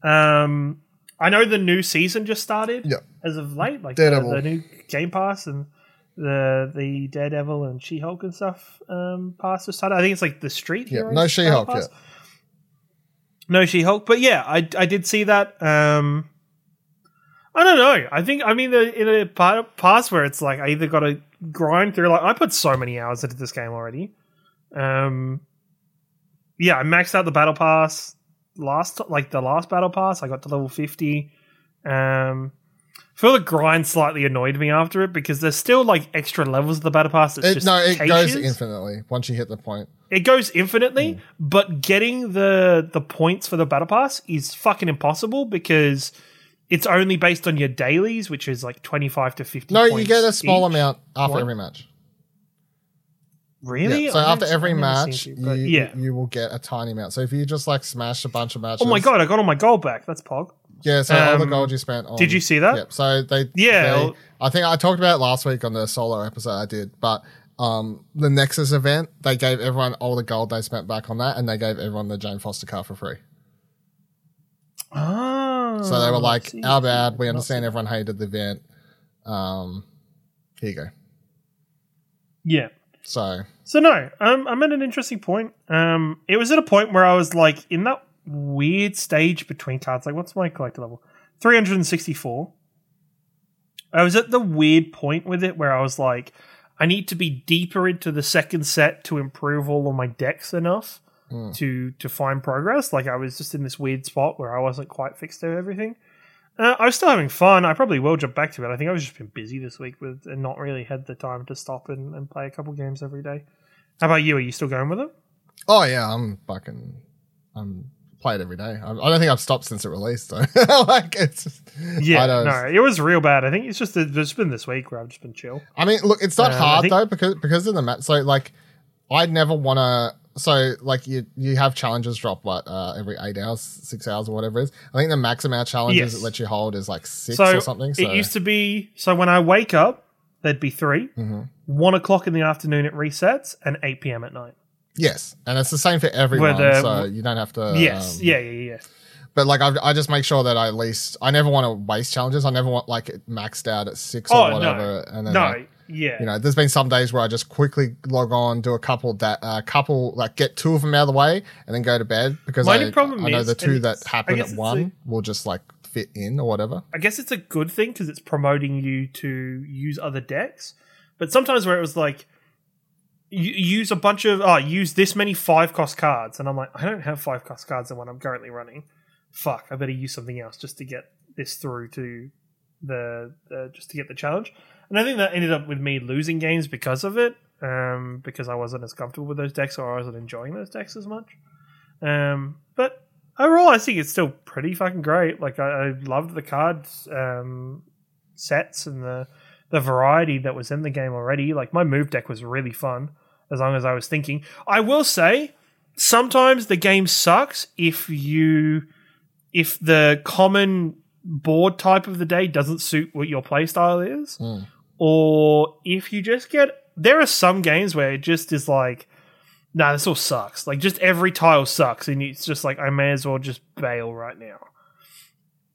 Um I know the new season just started yep. as of late, like the, the new Game Pass and the the Daredevil and She-Hulk and stuff um, pass just started. I think it's like the Street yep. Heroes. No She-Hulk yet. No She-Hulk, but yeah, I I did see that. Um, I don't know. I think I mean the, in a part pass where it's like I either got to grind through. Like I put so many hours into this game already. Um, yeah, I maxed out the battle pass. Last like the last battle pass, I got to level fifty. Um, I feel the grind slightly annoyed me after it because there's still like extra levels of the battle pass. That's it, just no, it goes years. infinitely once you hit the point. It goes infinitely, mm. but getting the the points for the battle pass is fucking impossible because it's only based on your dailies, which is like twenty-five to fifty No, points you get a small each. amount after what? every match. Really? Yeah, so I after every match, you, you, yeah. you will get a tiny amount. So if you just like smash a bunch of matches. Oh my god, I got all my gold back. That's Pog. Yeah, so um, all the gold you spent on. Did you see that? Yeah, so they, yeah. They, I think I talked about it last week on the solo episode I did, but um, the Nexus event, they gave everyone all the gold they spent back on that, and they gave everyone the Jane Foster car for free. Oh. So they were like, our bad, we understand everyone hated the event. Um, here you go. Yeah. So. So no, um, I'm at an interesting point. Um, it was at a point where I was like, in that weird stage between cards. Like, what's my collector level? three hundred sixty-four I was at the weird point with it where I was like, I need to be deeper into the second set to improve all of my decks enough mm. to to find progress. Like, I was just in this weird spot where I wasn't quite fixed to everything. Uh, I was still having fun. I probably will jump back to it. I think I've just been busy this week with and not really had the time to stop and, and play a couple games every day. How about you? Are you still going with it? Oh, yeah. I'm fucking... I'm... play it every day. I don't think I've stopped since it released. So. like it's just, yeah, no, it was real bad. I think it's just it's been this week where I've just been chill. I mean, look, it's not um, hard think- though because because of the map. So like, I'd never want to. So like, you you have challenges drop what uh, every eight hours, six hours, or whatever it is. I think the max amount of challenges yes. it lets you hold is like six so or something. So it used to be. So when I wake up, there'd be three. Mm-hmm. One o'clock in the afternoon, it resets, and eight p.m. at night. Yes, and it's the same for everyone, the, so you don't have to... Yes, um, yeah, yeah, yeah. But, like, I've, I just make sure that I at least... I never want to waste challenges. I never want, like, it maxed out at six oh, or whatever. No, and then, no like, yeah. You know, there's been some days where I just quickly log on, do a couple, that uh, couple like, get two of them out of the way, and then go to bed, because I, I know is, the two that happen at one a, will just, like, fit in or whatever. I guess it's a good thing, because it's promoting you to use other decks. But sometimes where it was, like... You use a bunch of, oh, use this many five-cost cards. And I'm like, I don't have five-cost cards in what I'm currently running. Fuck, I better use something else just to get this through to the, uh, just to get the challenge. And I think that ended up with me losing games because of it, um, because I wasn't as comfortable with those decks or I wasn't enjoying those decks as much. Um, but overall, I think it's still pretty fucking great. Like, I, I loved the cards um, sets and the, the variety that was in the game already. Like, my move deck was really fun. As long as I was thinking. I will say, sometimes the game sucks if you if the common board type of the day doesn't suit what your playstyle is. Mm. Or if you just get... There are some games where it just is like, nah, this all sucks. Like, just every tile sucks. And it's just like, I may as well just bail right now.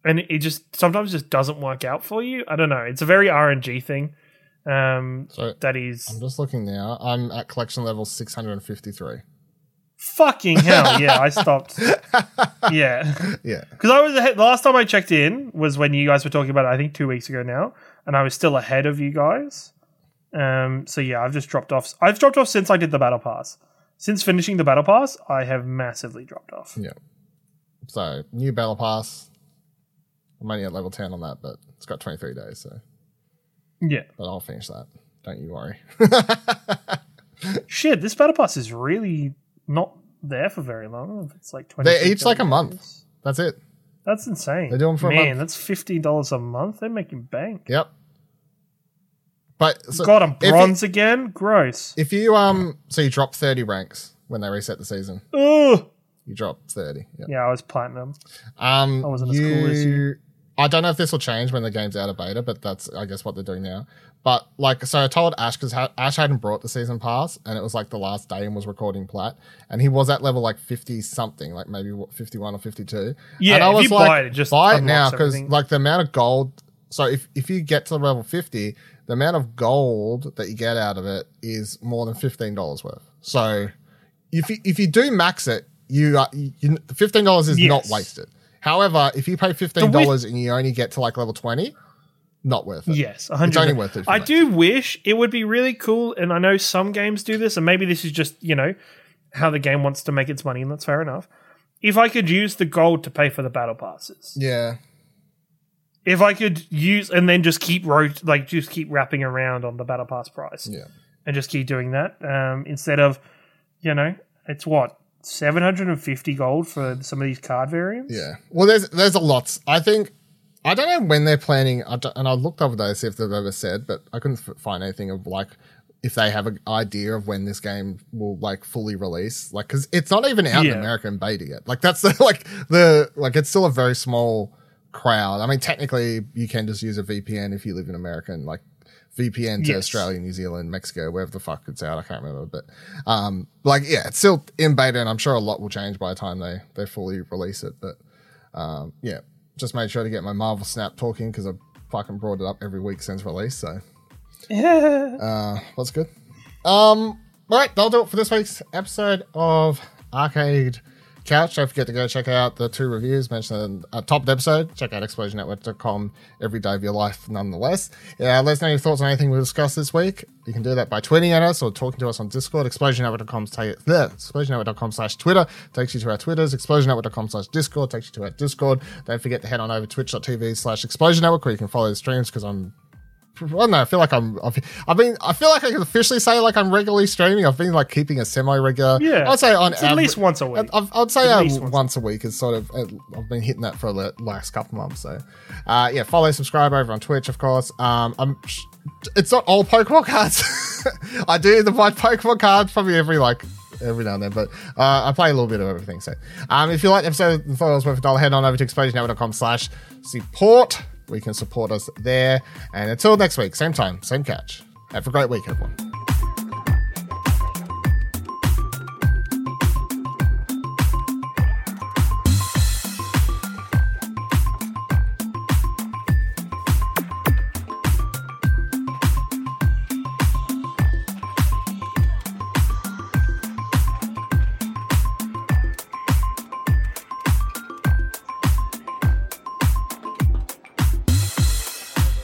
And it just sometimes just doesn't work out for you. I don't know. It's a very R N G thing. Um, so that is. I'm just looking now. I'm at collection level six hundred fifty-three Fucking hell! Yeah, I stopped. Yeah, yeah. Because I was ahead. Last time I checked in was when you guys were talking about it. I think two weeks ago now, and I was still ahead of you guys. Um. So yeah, I've just dropped off. I've dropped off since I did the battle pass. Since finishing the battle pass, I have massively dropped off. Yeah. So new battle pass. I'm only at level ten on that, but it's got twenty-three days. So. Yeah. But I'll finish that. Don't you worry. Shit, this battle pass is really not there for very long. It's like twenty. They're each like a month. That's it. That's insane. They do them for Man, a month. Man, that's fifteen dollars a month. They're making bank. Yep. But so God, I'm bronze you, again? Gross. If you, um, so you drop thirty ranks when they reset the season. Ugh. You drop thirty. Yep. Yeah, I was platinum. Um, I wasn't you, as cool as you. I don't know if this will change when the game's out of beta, but that's, I guess, what they're doing now. But, like, so I told Ash, because ha- Ash hadn't brought the season pass, and it was, like, the last day and was recording Plat, and he was at level, like, fifty-something, like, maybe what, fifty-one or fifty-two Yeah, and I if was you like, buy it, just buy it now, because, like, the amount of gold... So if, if you get to level fifty, the amount of gold that you get out of it is more than fifteen dollars worth. So if you, if you do max it, you, are, you fifteen dollars is yes. not wasted. However, if you pay fifteen dollars wi- and you only get to like level twenty, not worth it. Yes, one hundred percent It's only worth it. I do wish it would be really cool, and I know some games do this, and maybe this is just, you know, how the game wants to make its money, and that's fair enough. If I could use the gold to pay for the battle passes. Yeah. If I could use and then just keep rot- like just keep wrapping around on the Battle Pass price, yeah, and just keep doing that um, instead of, you know, it's what seven hundred fifty gold for some of these card variants. Yeah, well, there's there's a lot. I think I don't know when they're planning, I and I looked over there to see if they've ever said, but I couldn't find anything of like if they have an idea of when this game will like fully release, like because it's not even out yeah. in America and beta yet. Like that's the, like the like it's still a very small crowd. I mean, technically, you can just use a V P N if you live in America and like V P N to yes. Australia, New Zealand, Mexico, wherever the fuck it's out. I can't remember, but um, like yeah, it's still in beta, and I'm sure a lot will change by the time they they fully release it. But um, yeah, just made sure to get my Marvel Snap talking because I fucking brought it up every week since release. So uh, that's good. Um, all right, that'll do it for this week's episode of Arcade Couch. Don't forget to go check out the two reviews mentioned at the top of the episode. Check out explosion network dot com every day of your life nonetheless. Yeah, let us know your thoughts on anything we discussed this week. You can do that by tweeting at us or talking to us on Discord. explosion network dot com explosion network dot com slash Twitter takes you to our Twitters. explosion network dot com slash Discord takes you to our Discord. Don't forget to head on over to twitch dot t v slash explosion network where you can follow the streams because I'm I don't know. I feel like I'm. I've been. I feel like I can officially say like I'm regularly streaming. I've been like keeping a semi-regular. Yeah, I'd say on it's at average, least once a week. I'd, I'd say um, once, once a week is sort of. I've been hitting that for the last couple months. So, uh, yeah, follow, subscribe over on Twitch, of course. Um, I'm. It's not all Pokemon cards. I do the my Pokemon cards probably every like. every now and then, but uh, I play a little bit of everything. So, um, if you like the episode and thought it was worth a dollar, head on over to explosion network dot com slash support. We can support us there. And until next week, same time, same catch. Have a great week, everyone.